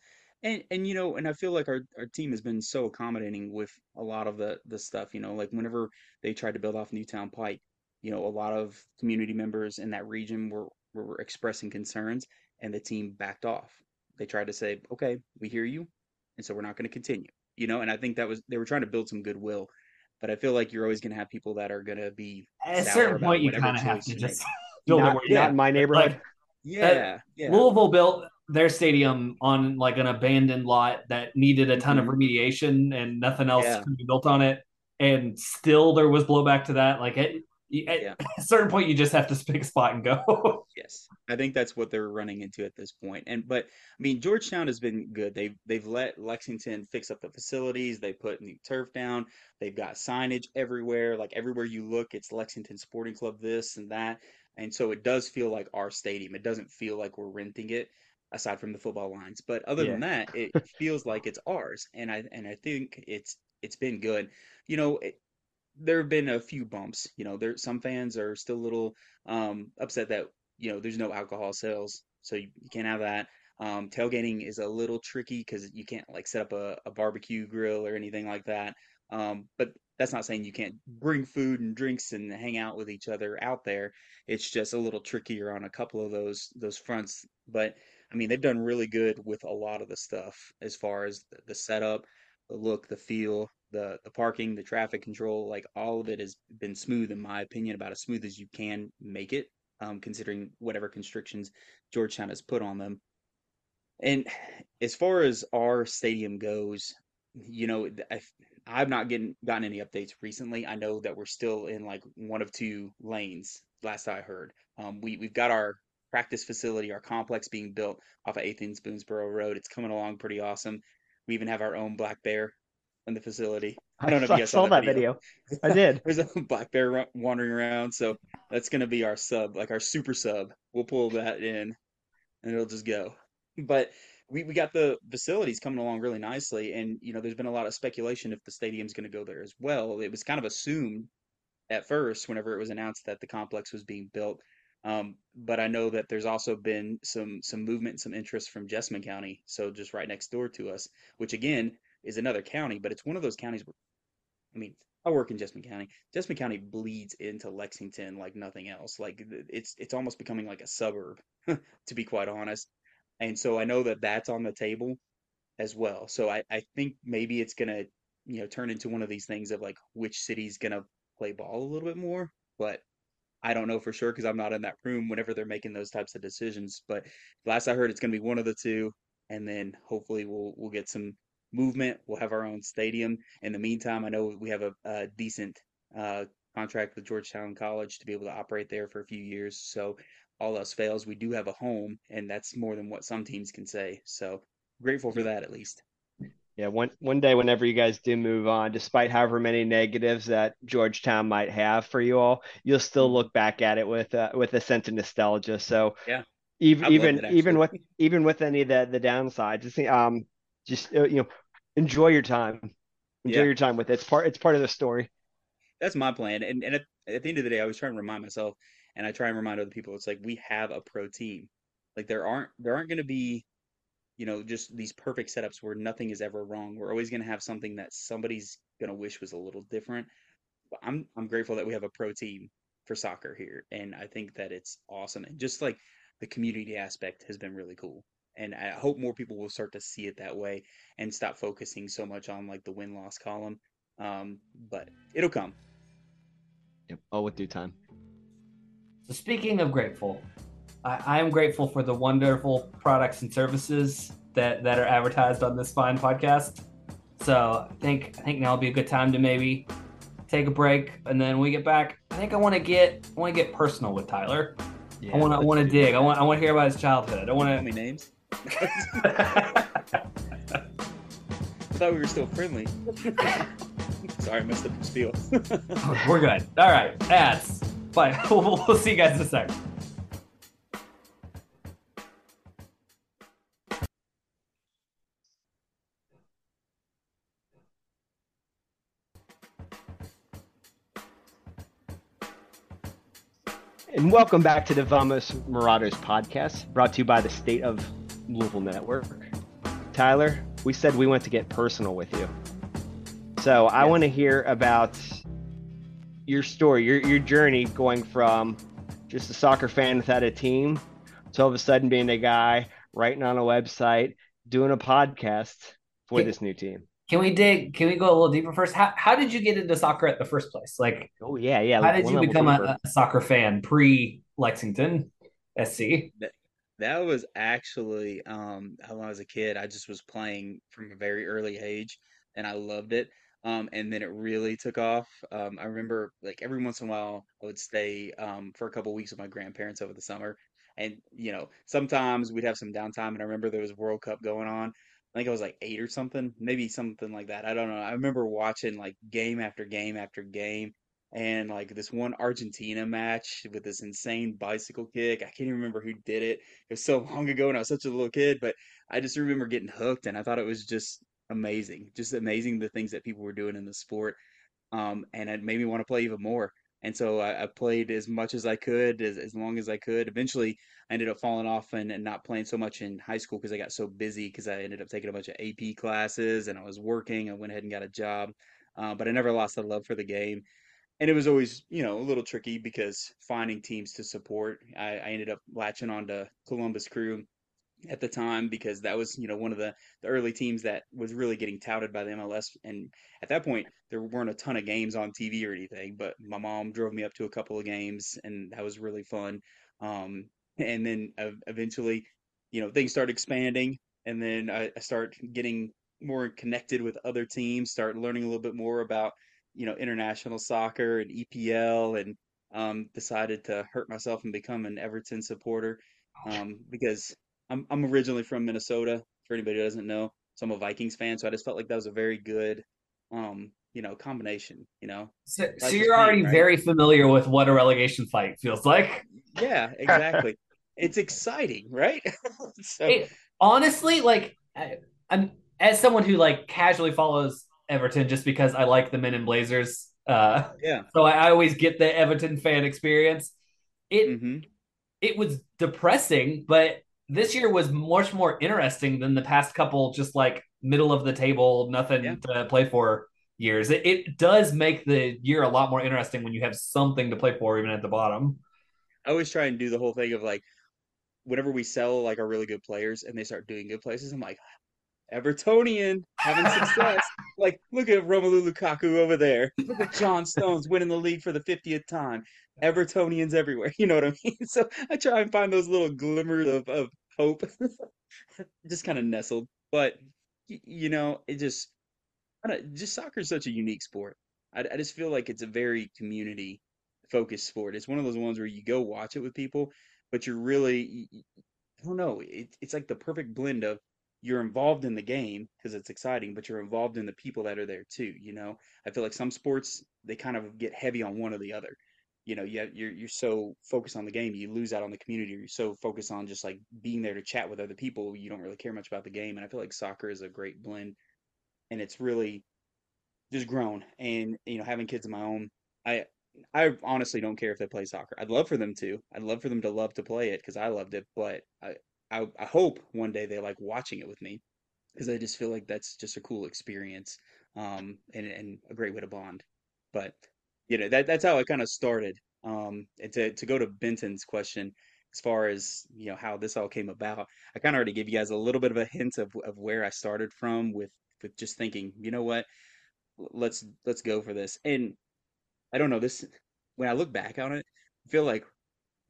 And, and you know, and I feel like our, our team has been so accommodating with a lot of the, the stuff, you know, like whenever they tried to build off Newtown Pike, you know, a lot of community members in that region were, were expressing concerns and the team backed off. They tried to say, okay, we hear you. And so we're not going to continue, you know, and I think that was, they were trying to build some goodwill, but I feel like you're always going to have people that are going to be. At a certain point, you kind of have to just build not, yeah, not in my neighborhood. Like, yeah, yeah. Louisville built their stadium on like an abandoned lot that needed a ton mm-hmm. of remediation and nothing else yeah. could be built on it. And still there was blowback to that. Like at, at yeah. a certain point, you just have to pick a spot and go. Yes. I think that's what they're running into at this point. And but I mean, Georgetown has been good. They've they've let Lexington fix up the facilities. They put new turf down. They've got signage everywhere. Like everywhere you look, it's Lexington Sporting Club this and that. And so it does feel like our stadium. It doesn't feel like we're renting it, aside from the football lines. But other yeah. than that, it feels like it's ours. And I and I think it's it's been good. You know. It, There have been a few bumps, you know, there, some fans are still a little um, upset that, you know, there's no alcohol sales. So you, you can't have that. Um, tailgating is a little tricky because you can't like set up a, a barbecue grill or anything like that. Um, but that's not saying you can't bring food and drinks and hang out with each other out there. It's just a little trickier on a couple of those, those fronts. But I mean, they've done really good with a lot of the stuff as far as the, the setup, the look, the feel, the the parking, the traffic control, like all of it has been smooth, in my opinion, about as smooth as you can make it, um, considering whatever constrictions Georgetown has put on them. And as far as our stadium goes, you know, I, I've not getting, gotten any updates recently. I know that we're still in like one of two lanes, last I heard. Um, we, we've got our practice facility, our complex being built off of eighth and Boonesboro Road. It's coming along pretty awesome. We even have our own Black Bear in the facility. I don't know I if saw, you guys saw that video. video. I did. There's a Black Bear wandering around, so that's going to be our sub, like our super sub. We'll pull that in, and it'll just go. But we, we got the facilities coming along really nicely, and, you know, there's been a lot of speculation if the stadium's going to go there as well. It was kind of assumed at first whenever it was announced that the complex was being built. Um, but I know that there's also been some some movement and some interest from Jessamine County, so just right next door to us, which again is another county, but it's one of those counties where, I mean, I work in Jessamine County. Jessamine County bleeds into Lexington like nothing else. Like it's it's almost becoming like a suburb, to be quite honest. And so I know that that's on the table as well. So I, I think maybe it's going to, you know, turn into one of these things of like which city's going to play ball a little bit more, but I don't know for sure because I'm not in that room whenever they're making those types of decisions. But last I heard, it's going to be one of the two, and then hopefully we'll we'll get some movement. We'll have our own stadium. In the meantime, I know we have a, a decent uh, contract with Georgetown College to be able to operate there for a few years. So all else fails, we do have a home, and that's more than what some teams can say. So grateful for that at least. Yeah, one one day whenever you guys do move on, despite however many negatives that Georgetown might have for you all, you'll still look back at it with uh, with a sense of nostalgia. So yeah, even even it, even with even with any of the, the downsides, just um just you know enjoy your time, enjoy yeah. your time with it. It's part it's part of the story. That's my plan, and and at, at the end of the day, I was trying to remind myself, and I try and remind other people, it's like we have a pro team. Like there aren't there aren't going to be, you know, just these perfect setups where nothing is ever wrong. We're always going to have something that somebody's going to wish was a little different. But I'm I'm grateful that we have a pro team for soccer here, and I think that it's awesome. And just like the community aspect has been really cool, and I hope more people will start to see it that way and stop focusing so much on like the win-loss column. Um, but it'll come. Yep, all with due time. So speaking of grateful, I am grateful for the wonderful products and services that, that are advertised on this fine podcast. So I think I think now will be a good time to maybe take a break, and then when we get back, I think I want to get I want to get personal with Tyler. Yeah, I want I want to dig. I want I want to hear about his childhood. I don't want to. Any names? I thought we were still friendly. Sorry, I messed up the spiel. We're good. All right, ads. Bye. We'll, we'll see you guys in a second. And welcome back to the Vamos Morados podcast, brought to you by the State of Louisville Network. Tyler, we said we want to get personal with you. So I yes. want to hear about your story, your your journey going from just a soccer fan without a team to all of a sudden being a guy writing on a website, doing a podcast for can, this new team. Can we dig? Can we go a little deeper first? How how did you get into soccer at the first place? Like, oh yeah, yeah. How did you become a, a soccer fan pre Lexington S C? That, that was actually um, when I was a kid. I just was playing from a very early age, and I loved it. Um, and then it really took off. Um, I remember like every once in a while I would stay um, for a couple of weeks with my grandparents over the summer. And, you know, sometimes we'd have some downtime. And I remember there was World Cup going on. I think I was like eight or something, maybe something like that. I don't know. I remember watching like game after game after game. And like this one Argentina match with this insane bicycle kick. I can't even remember who did it. It was so long ago and I was such a little kid, but I just remember getting hooked. And I thought it was just amazing, just amazing the things that people were doing in the sport. Um, and it made me want to play even more. And so I, I played as much as I could, as, as long as I could. Eventually, I ended up falling off and, and not playing so much in high school because I got so busy because I ended up taking a bunch of A P classes and I was working. I went ahead and got a job, uh, but I never lost the love for the game. And it was always, you know, a little tricky because finding teams to support. I, I ended up latching on to Columbus Crew at the time because that was, you know, one of the, the early teams that was really getting touted by the M L S. And at that point, there weren't a ton of games on T V or anything, but my mom drove me up to a couple of games and that was really fun. Um, and then uh, eventually, you know, things started expanding and then I, I start getting more connected with other teams, start learning a little bit more about, you know, international soccer and E P L and um, decided to hurt myself and become an Everton supporter um, because I'm I'm originally from Minnesota, for anybody who doesn't know. So I'm a Vikings fan. So I just felt like that was a very good, um, you know, combination, you know. So, so you're already right? Very familiar with what a relegation fight feels like. Yeah, exactly. It's exciting, right? So it, honestly, like I, I'm as someone who like casually follows Everton just because I like the men in Blazers. Uh, yeah. So I, I always get the Everton fan experience. It, mm-hmm. It was depressing, but this year was much more interesting than the past couple, just like middle of the table, nothing yeah. to play for years. It, it does make the year a lot more interesting when you have something to play for, even at the bottom. I always try and do the whole thing of like, whenever we sell like our really good players and they start doing good places, I'm like, Evertonian having success. Like, look at Romelu Lukaku over there. Look at John Stones winning the league for the fiftieth time. Evertonians everywhere. You know what I mean? So I try and find those little glimmers of, of hope. Just kind of nestled. But, you know, it just, I don't, just soccer is such a unique sport. I, I just feel like it's a very community-focused sport. It's one of those ones where you go watch it with people, but you're really, I don't know, it, it's like the perfect blend of you're involved in the game because it's exciting, but you're involved in the people that are there too. You know, I feel like some sports, they kind of get heavy on one or the other. You know, you have, you're, you're so focused on the game, you lose out on the community. You're so focused on just like being there to chat with other people. You don't really care much about the game. And I feel like soccer is a great blend and it's really just grown. And, you know, having kids of my own, I, I honestly don't care if they play soccer. I'd love for them to, I'd love for them to love to play it because I loved it, but I, I, I hope one day they like watching it with me because I just feel like that's just a cool experience um, and, and a great way to bond. But, you know, that that's how I kind of started. Um, and to, to go to Benton's question, as far as, you know, how this all came about, I kind of already gave you guys a little bit of a hint of, of where I started from with, with just thinking, you know what, let's, let's go for this. And I don't know, this, when I look back on it, I feel like,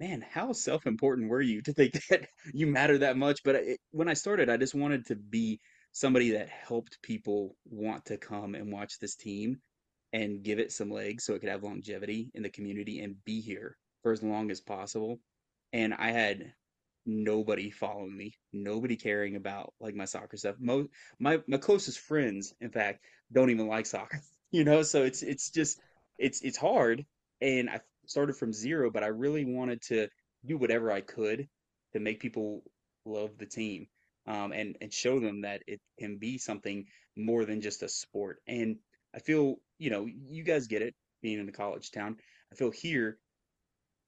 man, how self-important were you to think that you matter that much? But it, when I started, I just wanted to be somebody that helped people want to come and watch this team and give it some legs so it could have longevity in the community and be here for as long as possible. And I had nobody following me, nobody caring about like my soccer stuff. Most, my, my closest friends, in fact, don't even like soccer, you know? So it's, it's just, it's, it's hard. And I started from zero, but I really wanted to do whatever I could to make people love the team um, and, and show them that it can be something more than just a sport. And I feel, you know, you guys get it being in the college town. I feel here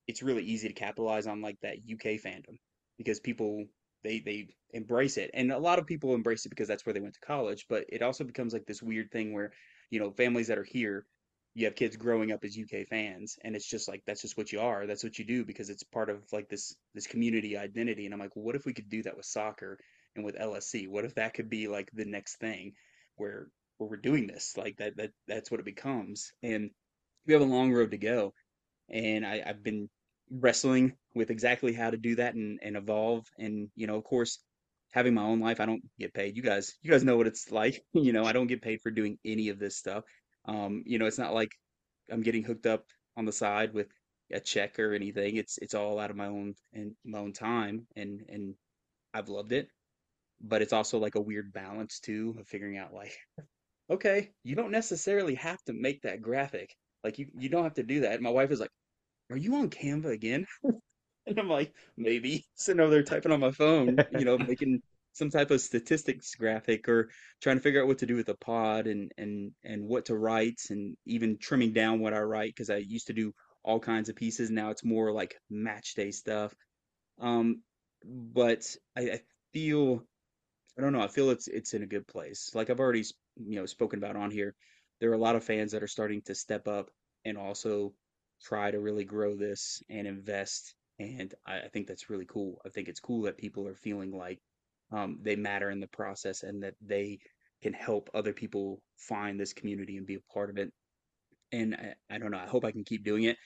it's really easy to capitalize on like that U K fandom because people, they, they embrace it. And a lot of people embrace it because that's where they went to college, but it also becomes like this weird thing where, you know, families that are here, you have kids growing up as U K fans and it's just like, that's just what you are. That's what you do because it's part of like this, this community identity. And I'm like, well, what if we could do that with soccer and with L S C? What if that could be like the next thing where, where we're doing this? Like that, that that's what it becomes. And we have a long road to go. And I, I've been wrestling with exactly how to do that and, and evolve. And, you know, of course, having my own life, I don't get paid. You guys, you guys know what it's like. You know, I don't get paid for doing any of this stuff. Um, you know, it's not like I'm getting hooked up on the side with a check or anything. It's it's all out of my own and my own time, and and I've loved it. But it's also like a weird balance too of figuring out like, okay, you don't necessarily have to make that graphic. Like you you don't have to do that. And my wife is like, "Are you on Canva again?" And I'm like, maybe sitting over there typing on my phone, you know, making some type of statistics graphic or trying to figure out what to do with the pod and, and, and what to write, and even trimming down what I write. Cause I used to do all kinds of pieces. Now it's more like match day stuff. Um, but I, I feel, I don't know. I feel it's, it's in a good place. Like I've already, you know, spoken about on here. There are a lot of fans that are starting to step up and also try to really grow this and invest. And I, I think that's really cool. I think it's cool that people are feeling like, Um, they matter in the process and that they can help other people find this community and be a part of it. And I, I don't know, I hope I can keep doing it.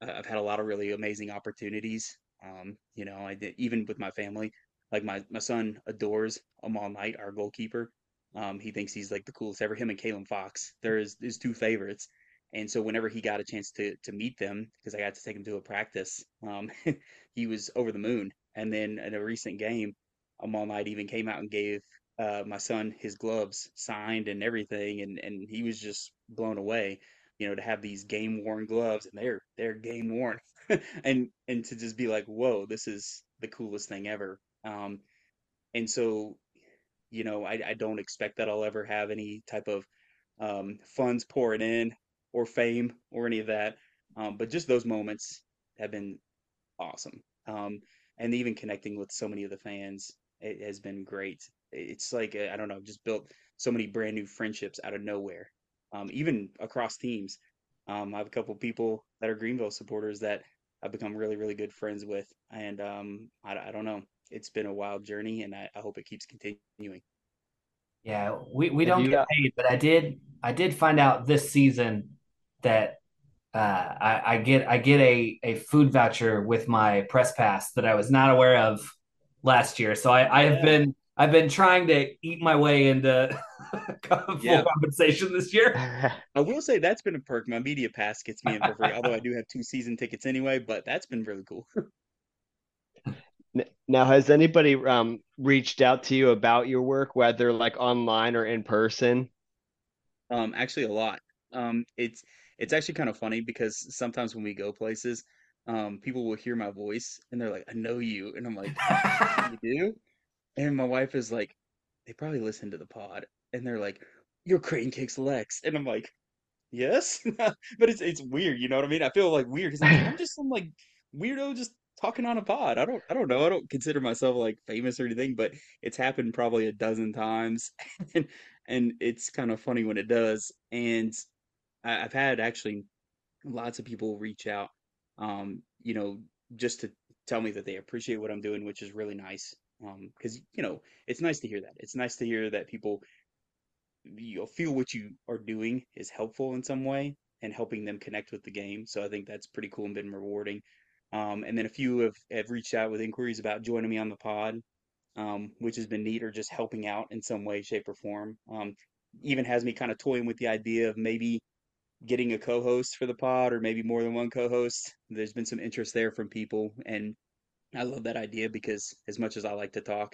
Uh, I've had a lot of really amazing opportunities. Um, you know, I did, even with my family, like my, my son adores Amal Knight, our goalkeeper. Um, he thinks he's like the coolest ever. Him and Kalen Fox, they're his, his two favorites. And so whenever he got a chance to to meet them, because I got to take him to a practice, um, he was over the moon. And then in a recent game, Amal Knight even came out and gave uh, my son his gloves signed and everything, and, and he was just blown away, you know, to have these game worn gloves, and they're they're game worn, and and to just be like, whoa, this is the coolest thing ever. Um, and so, you know, I, I don't expect that I'll ever have any type of um, funds pouring in or fame or any of that, um, but just those moments have been awesome, um, and even connecting with so many of the fans. It has been great. It's like, I don't know, I've just built so many brand new friendships out of nowhere, um, even across teams. Um, I have a couple people that are Greenville supporters that I've become really, really good friends with. And um, I, I don't know, it's been a wild journey, and I, I hope it keeps continuing. Yeah, we, we don't get paid, but I did I did find out this season that uh, I, I get I get a, a food voucher with my press pass that I was not aware of last year. So I, I have yeah. been, I've been trying to eat my way into full yeah. compensation this year. I will say that's been a perk. My media pass gets me in for free, although I do have two season tickets anyway, but that's been really cool. Now, has anybody um, reached out to you about your work, whether like online or in person? Um, actually a lot. Um, it's, it's actually kind of funny because sometimes when we go places, Um, people will hear my voice and they're like, I know you. And I'm like, you do? And my wife is like, they probably listen to the pod. And they're like, you're Crane Kicks Lex. And I'm like, yes. But it's it's weird, you know what I mean? I feel like weird because I'm, I'm just some like weirdo just talking on a pod. I don't I don't know. I don't consider myself like famous or anything, but it's happened probably a dozen times. and, and it's kind of funny when it does. And I, I've had actually lots of people reach out. Um, you know, just to tell me that they appreciate what I'm doing, which is really nice. Um, cause you know, it's nice to hear that. It's nice to hear that people, you know, feel what you are doing is helpful in some way and helping them connect with the game. So I think that's pretty cool and been rewarding. Um, and then a few have, have reached out with inquiries about joining me on the pod, um, which has been neat, or just helping out in some way, shape or form. Um, even has me kind of toying with the idea of maybe getting a co-host for the pod, or maybe more than one co-host. There's been some interest there from people. And I love that idea because as much as I like to talk,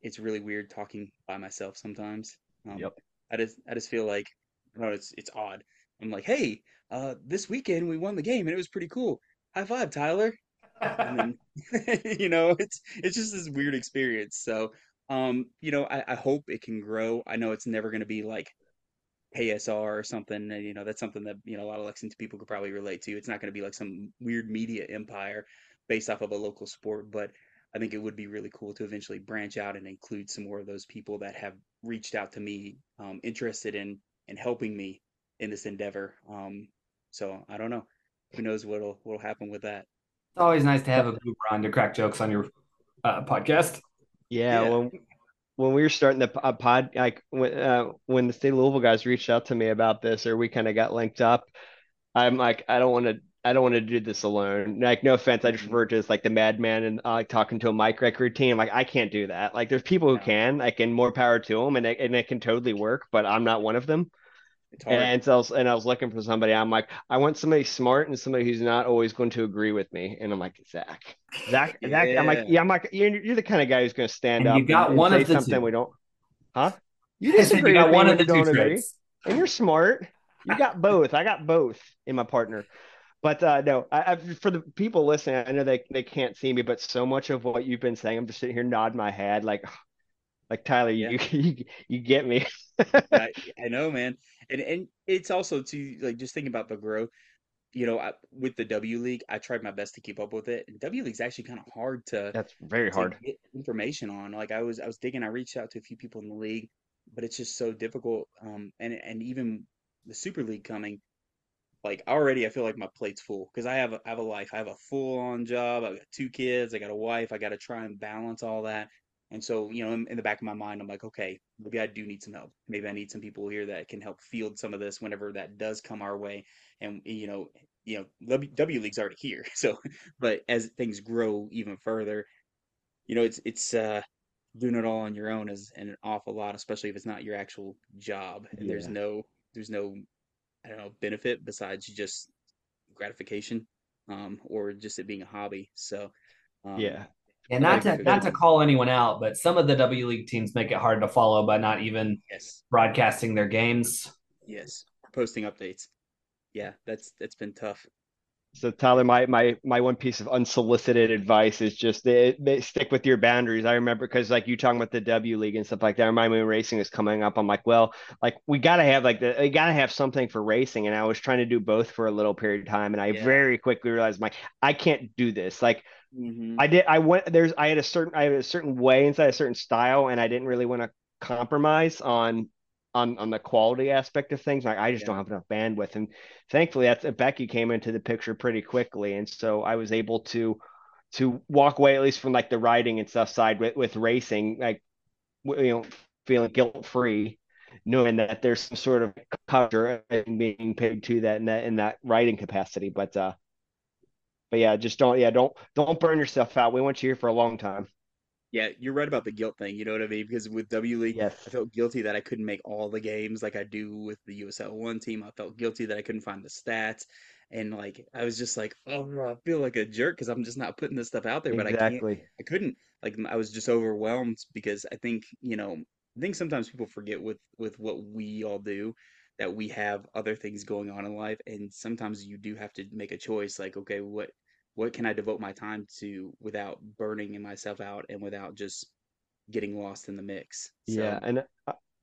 it's really weird talking by myself sometimes. Um, yep. I just, I just feel like, I don't know, it's, it's odd. I'm like, Hey, uh, this weekend we won the game and it was pretty cool. High five, Tyler. And then, you know, it's, it's just this weird experience. So, um, you know, I, I hope it can grow. I know it's never going to be like K S R or something, and you know that's something that you know a lot of Lexington people could probably relate to. It's not going to be like some weird media empire based off of a local sport, but I think it would be really cool to eventually branch out and include some more of those people that have reached out to me, um, interested in in helping me in this endeavor. Um, so I don't know, who knows what'll what'll happen with that. It's always nice to have a blooper on to crack jokes on your uh, podcast. Yeah. yeah. Well, when we were starting the pod, like when, uh, when the State of Louisville guys reached out to me about this, or we kind of got linked up, I'm like, I don't want to, I don't want to do this alone. Like, no offense. I just refer to it as like the madman and uh, like talking to a mic rec routine. I'm like, I can't do that. Like there's people who can, like, and more power to them, and it, and it can totally work, but I'm not one of them. It's hard. And so I was, and I was looking for somebody. I'm like, I want somebody smart and somebody who's not always going to agree with me. And I'm like, Zach, Zach, yeah. Zach. I'm like, yeah, I'm like, you're, you're the kind of guy who's going to stand and up. You got and, one and of the something two. We don't, huh? You disagree. You got one of the two traits. And you're smart. You got both. I got both in my partner. But uh, no, I, I, for the people listening, I know they, they can't see me, but so much of what you've been saying, I'm just sitting here nodding my head like, like Tyler, yeah. you, you you get me. I, I know, man. And and it's also to like just think about the growth. You know, I, with the W League, I tried my best to keep up with it. And W League's actually kind of hard to. That's very to hard. Get information on. Like I was I was digging. I reached out to a few people in the league, but it's just so difficult. Um, and and even the Super League coming. Like already, I feel like my plate's full because I have a, I have a life. I have a full-on job. I got two kids. I got a wife. I got to try and balance all that. And so, you know, in, in the back of my mind, I'm like, okay, maybe I do need some help. Maybe I need some people here that can help field some of this whenever that does come our way. And you know, you know, W, W League's already here. So, but as things grow even further, you know, it's it's uh, doing it all on your own is an awful lot, especially if it's not your actual job. And yeah. there's no there's no I don't know, benefit besides just gratification um, or just it being a hobby. So, um, yeah. And not to, not to call anyone out, but some of the W League teams make it hard to follow by not even yes. broadcasting their games. Yes. Posting updates. Yeah. That's, that's been tough. So Tyler, my, my, my one piece of unsolicited advice is just they, they stick with your boundaries. I remember because like you talking about the W League and stuff like that. I remember when racing is coming up. I'm like, well, like we gotta have like the, we gotta have something for racing. And I was trying to do both for a little period of time, and I yeah. very quickly realized like I can't do this. Like mm-hmm. I did. I went there's I had a certain I had a certain way inside a certain style, and I didn't really want to compromise on. On, on the quality aspect of things. Like I just yeah. don't have enough bandwidth. And thankfully that's Becky came into the picture pretty quickly. And so I was able to, to walk away, at least from like the riding and stuff side with, with racing, like, you know, feeling guilt-free, knowing that there's some sort of culture and being paid to that in that, in that riding capacity. But, uh, but yeah, just don't, yeah, don't, don't burn yourself out. We want you here for a long time. Yeah, you're right about the guilt thing. You know what I mean? Because with W League, yes. I felt guilty that I couldn't make all the games like I do with the U S L One team. I felt guilty that I couldn't find the stats. And like, I was just like, oh, I feel like a jerk because I'm just not putting this stuff out there. But exactly. I can't, I couldn't. Like, I was just overwhelmed because I think, you know, I think sometimes people forget with, with what we all do that we have other things going on in life. And sometimes you do have to make a choice like, okay, what? What can I devote my time to without burning myself out and without just getting lost in the mix? So. Yeah. And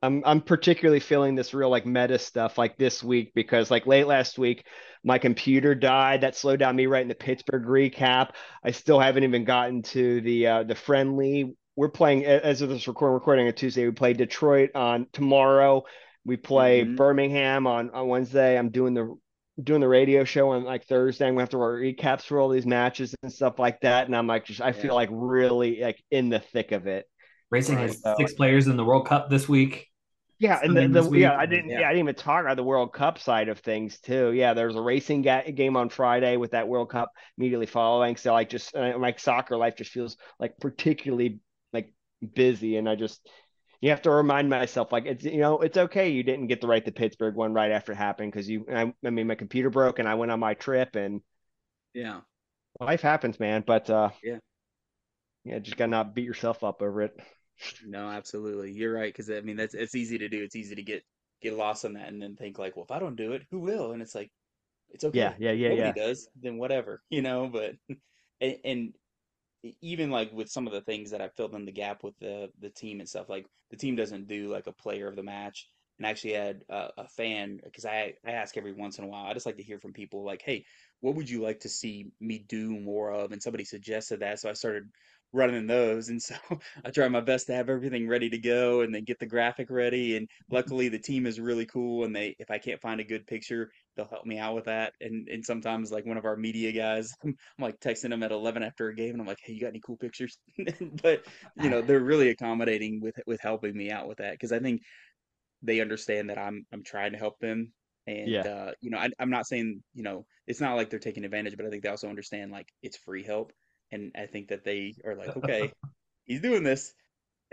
I'm, I'm particularly feeling this real like meta stuff like this week, because like late last week, my computer died. That slowed down me right in the Pittsburgh recap. I still haven't even gotten to the, uh, the friendly. We're playing as of this recording, recording on Tuesday. We play Detroit on tomorrow. We play mm-hmm. Birmingham on, on Wednesday. I'm doing the, doing the radio show on like Thursday. I'm gonna have to write recaps for all these matches and stuff like that. And I'm like, just I yeah. feel like really like in the thick of it. Racing right? has so, six players in the World Cup this week. Yeah, and the, the yeah, I didn't yeah. yeah, I didn't even talk about the World Cup side of things too. Yeah, there's a racing ga- game on Friday with that World Cup immediately following. So like just uh, like soccer life just feels like particularly like busy, and I just. You have to remind myself, like, it's, you know, it's okay. You didn't get to write the Pittsburgh one right after it happened. Cause you, I, I mean, my computer broke and I went on my trip and yeah, life happens, man. But uh, yeah, yeah, just gotta not beat yourself up over it. No, absolutely. You're right. Cause I mean, that's, it's easy to do. It's easy to get, get lost on that and then think like, well, if I don't do it, who will? And it's like, it's okay. Yeah. Yeah. Yeah. Nobody yeah. does, then whatever, you know, but, and, and even like with some of the things that I filled in the gap with the the team and stuff, like the team doesn't do like a player of the match. And I actually had a, a fan, because I, I ask every once in a while, I just like to hear from people like, hey, what would you like to see me do more of? And somebody suggested that. So I started running those. And so I tried my best to have everything ready to go and then get the graphic ready. And luckily the team is really cool. And they, if I can't find a good picture, they'll help me out with that. And and sometimes like one of our media guys, I'm, I'm like texting them at eleven after a game and I'm like, hey, you got any cool pictures? But you know, they're really accommodating with, with helping me out with that. Cause I think they understand that I'm, I'm trying to help them. And, yeah. uh, you know, I, I'm not saying, you know, it's not like they're taking advantage, but I think they also understand like it's free help. And I think that they are like, okay, he's doing this.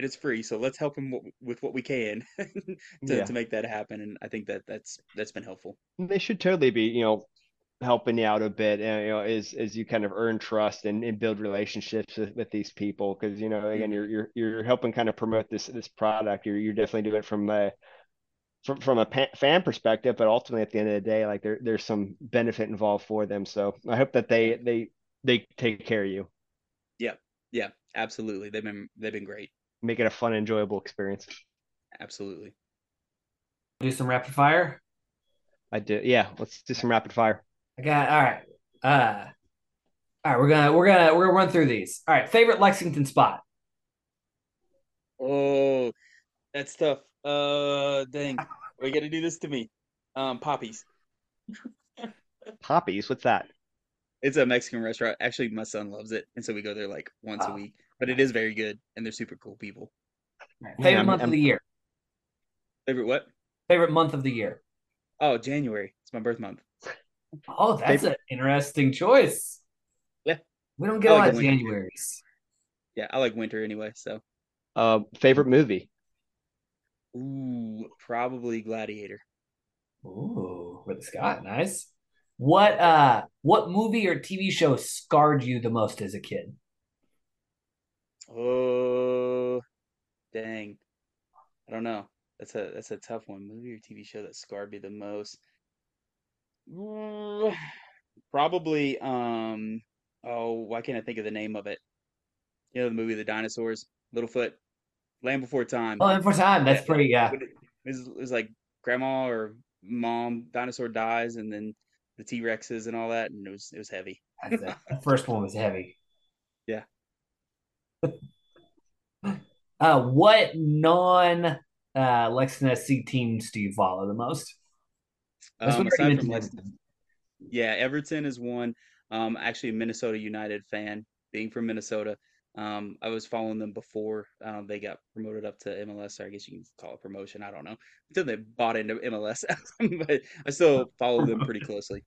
and it's free. So let's help him w- with what we can to, yeah. to make that happen. And I think that that's, that's been helpful. They should totally be, you know, helping you out a bit, and, you know, as, as you kind of earn trust and, and build relationships with, with these people. Cause, you know, again, you're, you're, you're helping kind of promote this, this product. You're, you're definitely doing it from a, from, from a pa- fan perspective, but ultimately at the end of the day, like there, there's some benefit involved for them. So I hope that they, they, they take care of you. Yeah. Yeah, absolutely. They've been, they've been great. Make it a fun, enjoyable experience. Absolutely. Do some rapid fire. I do. Yeah. Let's do some rapid fire. I got, all right. Uh, all right. We're going to, we're going to, we're going to run through these. All right. Favorite Lexington spot. Oh, that's tough. Uh, dang. We got to do this to me. Um, Poppies. Poppies. What's that? It's a Mexican restaurant. Actually, my son loves it, and so we go there like once oh. a week. But it is very good, and they're super cool people. Right. Favorite yeah, month I'm, of the year? Favorite what? Favorite month of the year? Oh, January. It's my birth month. Oh, that's favorite. An interesting choice. Yeah. We don't get a lot of Januaries. Yeah, I like winter anyway, so. Uh, favorite movie? Ooh, probably Gladiator. Ooh, with Scott. Nice. What uh what movie or T V show scarred you the most as a kid? Oh dang. I don't know. That's a that's a tough one. Movie or T V show that scarred me the most. Probably um oh, why can't I think of the name of it? You know the movie The Dinosaurs, Littlefoot, Land Before Time. Oh, Land Before Time, that's pretty yeah. It was, it was like grandma or mom, dinosaur dies, and then the T-Rexes and all that, and it was it was heavy. The first one was heavy. Yeah. Uh, what non uh, Lexington S C teams do you follow the most? That's um, aside from Lexington, yeah, Everton is one. Um, actually, a Minnesota United fan. Being from Minnesota, um, I was following them before um, they got promoted up to M L S. Or I guess you can call it promotion. I don't know until they bought into M L S, but I still follow them pretty closely.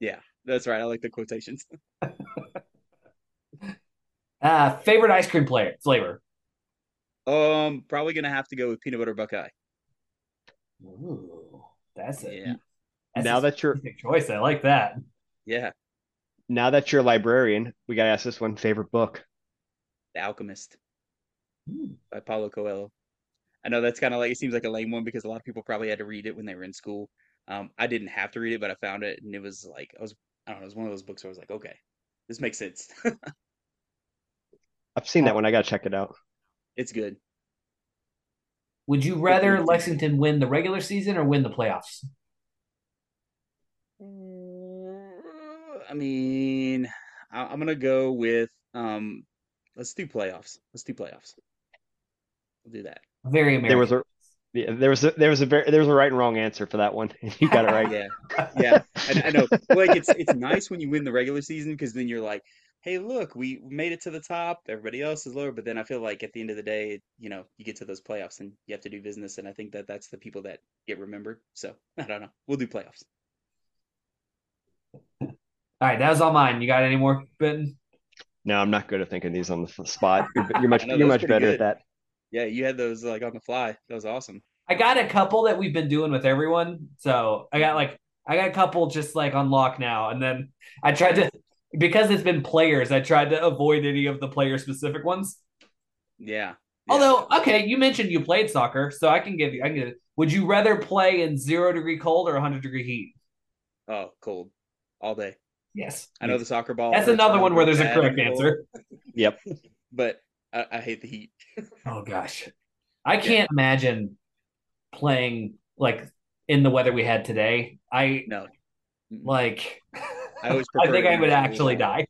Yeah, that's right. I like the quotations. Uh, favorite ice cream player flavor? Um, probably gonna have to go with peanut butter Buckeye. Ooh, that's it. Yeah. That's now a that you're choice, I like that. Yeah. Now that you're a librarian, we gotta ask this one: favorite book? The Alchemist hmm. by Paulo Coelho. I know that's kind of like it seems like a lame one because a lot of people probably had to read it when they were in school. Um, I didn't have to read it, but I found it, and it was like I was I don't know, it was one of those books where I was like, okay, this makes sense. I've seen that one. I got to check it out. It's good. Would you rather Lexington win the regular season or win the playoffs? I mean, I'm going to go with, um, let's do playoffs. Let's do playoffs. We'll do that. Very American. There was a, yeah, there was a, there was a, very, there was a right and wrong answer for that one. You got it right. Yeah. Yeah. I, I know. Like it's, it's nice when you win the regular season, because then you're like, hey, look, we made it to the top. Everybody else is lower. But then I feel like at the end of the day, you know, you get to those playoffs and you have to do business. And I think that that's the people that get remembered. So I don't know. We'll do playoffs. All right. That was all mine. You got any more, Benton? No, I'm not good at thinking these on the spot. You're, you're much, know, you're much better good. at that. Yeah. You had those like on the fly. That was awesome. I got a couple that we've been doing with everyone. So I got like, I got a couple just like on lock now. And then I tried to, because it's been players, I tried to avoid any of the player-specific ones. Yeah. yeah. Although, okay, you mentioned you played soccer, so I can give you. I can give it. Would you rather play in zero degree cold or one hundred degree heat? Oh, cold, all day. Yes. I know the soccer ball. That's another one where there's a correct answer. Yep. But I, I hate the heat. Oh gosh, I can't yeah. imagine playing like in the weather we had today. I no, like. I, always I think I would actually die.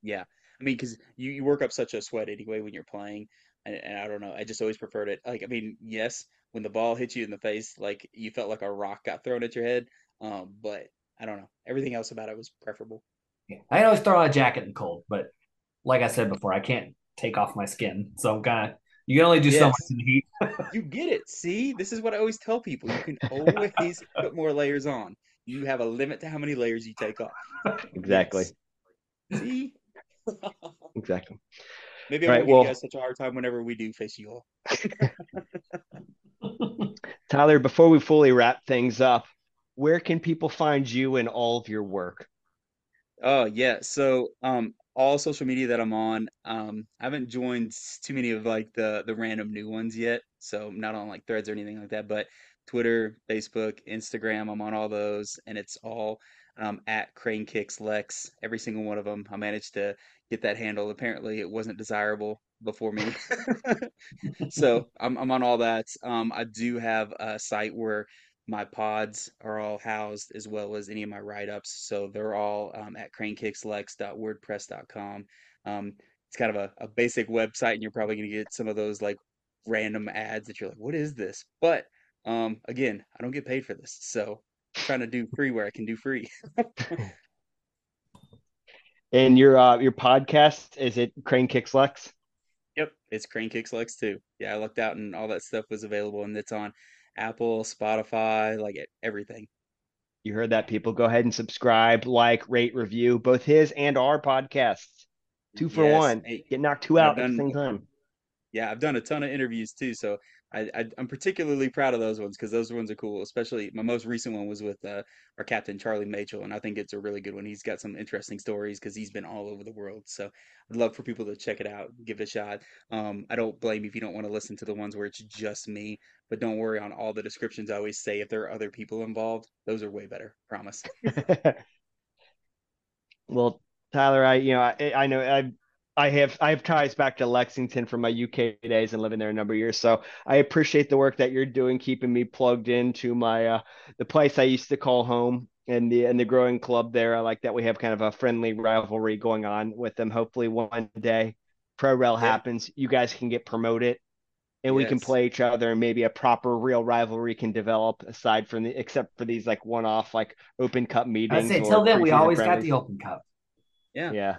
Yeah. I mean, because you, you work up such a sweat anyway when you're playing. And, and I don't know. I just always preferred it. Like, I mean, yes, when the ball hit you in the face, like you felt like a rock got thrown at your head. Um, but I don't know. Everything else about it was preferable. Yeah. I always throw on a jacket in cold. But like I said before, I can't take off my skin. So I'm kind of, you can only do yes. so much in the heat. You get it. See, this is what I always tell people. You can always put more layers on. You have a limit to how many layers you take off. Exactly. See? Exactly. Maybe I right, won't well, give you guys such a hard time whenever we do face you all. Tyler, before we fully wrap things up, where can people find you and all of your work? Oh, yeah. So um, all social media that I'm on, um, I haven't joined too many of like the, the random new ones yet. So I'm not on like Threads or anything like that, but Twitter, Facebook, Instagram, I'm on all those. And it's all um, at Crane Kicks Lex, every single one of them. I managed to get that handle. Apparently it wasn't desirable before me. So I'm, I'm on all that. Um, I do have a site where my pods are all housed, as well as any of my write-ups. So they're all um, at crane kicks lex dot wordpress dot com. Um, it's kind of a, a basic website, and you're probably going to get some of those like random ads that you're like, what is this? But um, again, I don't get paid for this. So I'm trying to do free where I can do free. And your uh, your podcast, is it Crane Kicks Lex? Yep, it's Crane Kicks Lex too. Yeah, I looked out and all that stuff was available, and it's on Apple, Spotify, like everything. You heard that, people. Go ahead and subscribe, like, rate, review both his and our podcasts. Two for yes. one. Hey, get knocked two out done, at the same time. Yeah, I've done a ton of interviews too, so I, I, I'm particularly proud of those ones because those ones are cool. Especially my most recent one was with uh, our captain Charlie Machel, and I think it's a really good one. He's got some interesting stories because he's been all over the world. So I'd love for people to check it out, give it a shot. Um, I don't blame you if you don't want to listen to the ones where it's just me, but don't worry on all the descriptions I always say. If there are other people involved, those are way better. Promise. Well, Tyler, I you know I, I know I've. I have I have ties back to Lexington from my U K days and living there a number of years. So I appreciate the work that you're doing, keeping me plugged into my uh, the place I used to call home and the and the growing club there. I like that we have kind of a friendly rivalry going on with them. Hopefully one day Pro Rel yeah. happens, you guys can get promoted, and yes. we can play each other, and maybe a proper real rivalry can develop aside from the except for these like one off like Open Cup meetings. That's it. Till then, we always got the Open Cup. Yeah. Yeah.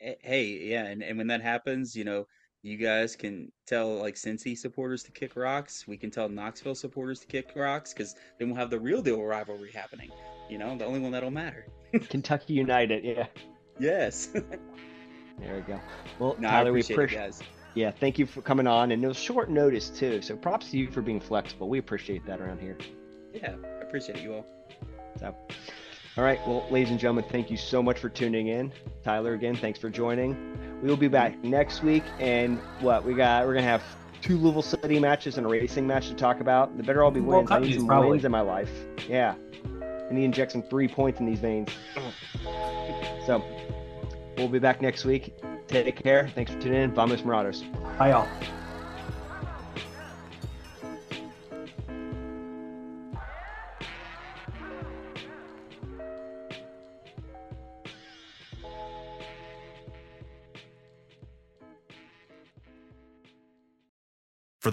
Hey, yeah, and, and when that happens, you know, you guys can tell, like, Cincy supporters to kick rocks. We can tell Knoxville supporters to kick rocks because then we'll have the real deal rivalry happening. You know, the only one that'll matter. Kentucky United, yeah. Yes. There we go. Well, no, Tyler, I appreciate we appreciate it, guys. Yeah, thank you for coming on. And it was short notice, too, so props to you for being flexible. We appreciate that around here. Yeah, I appreciate you all. So... All right. Well, ladies and gentlemen, thank you so much for tuning in. Tyler, again, thanks for joining. We will be back next week. And what we got, we're going to have two Louisville City matches and a racing match to talk about. The better all be wins. I need some probably. wins in my life. Yeah. I need to inject some three points in these veins. So we'll be back next week. Take care. Thanks for tuning in. Vamos Morados. Bye, y'all. For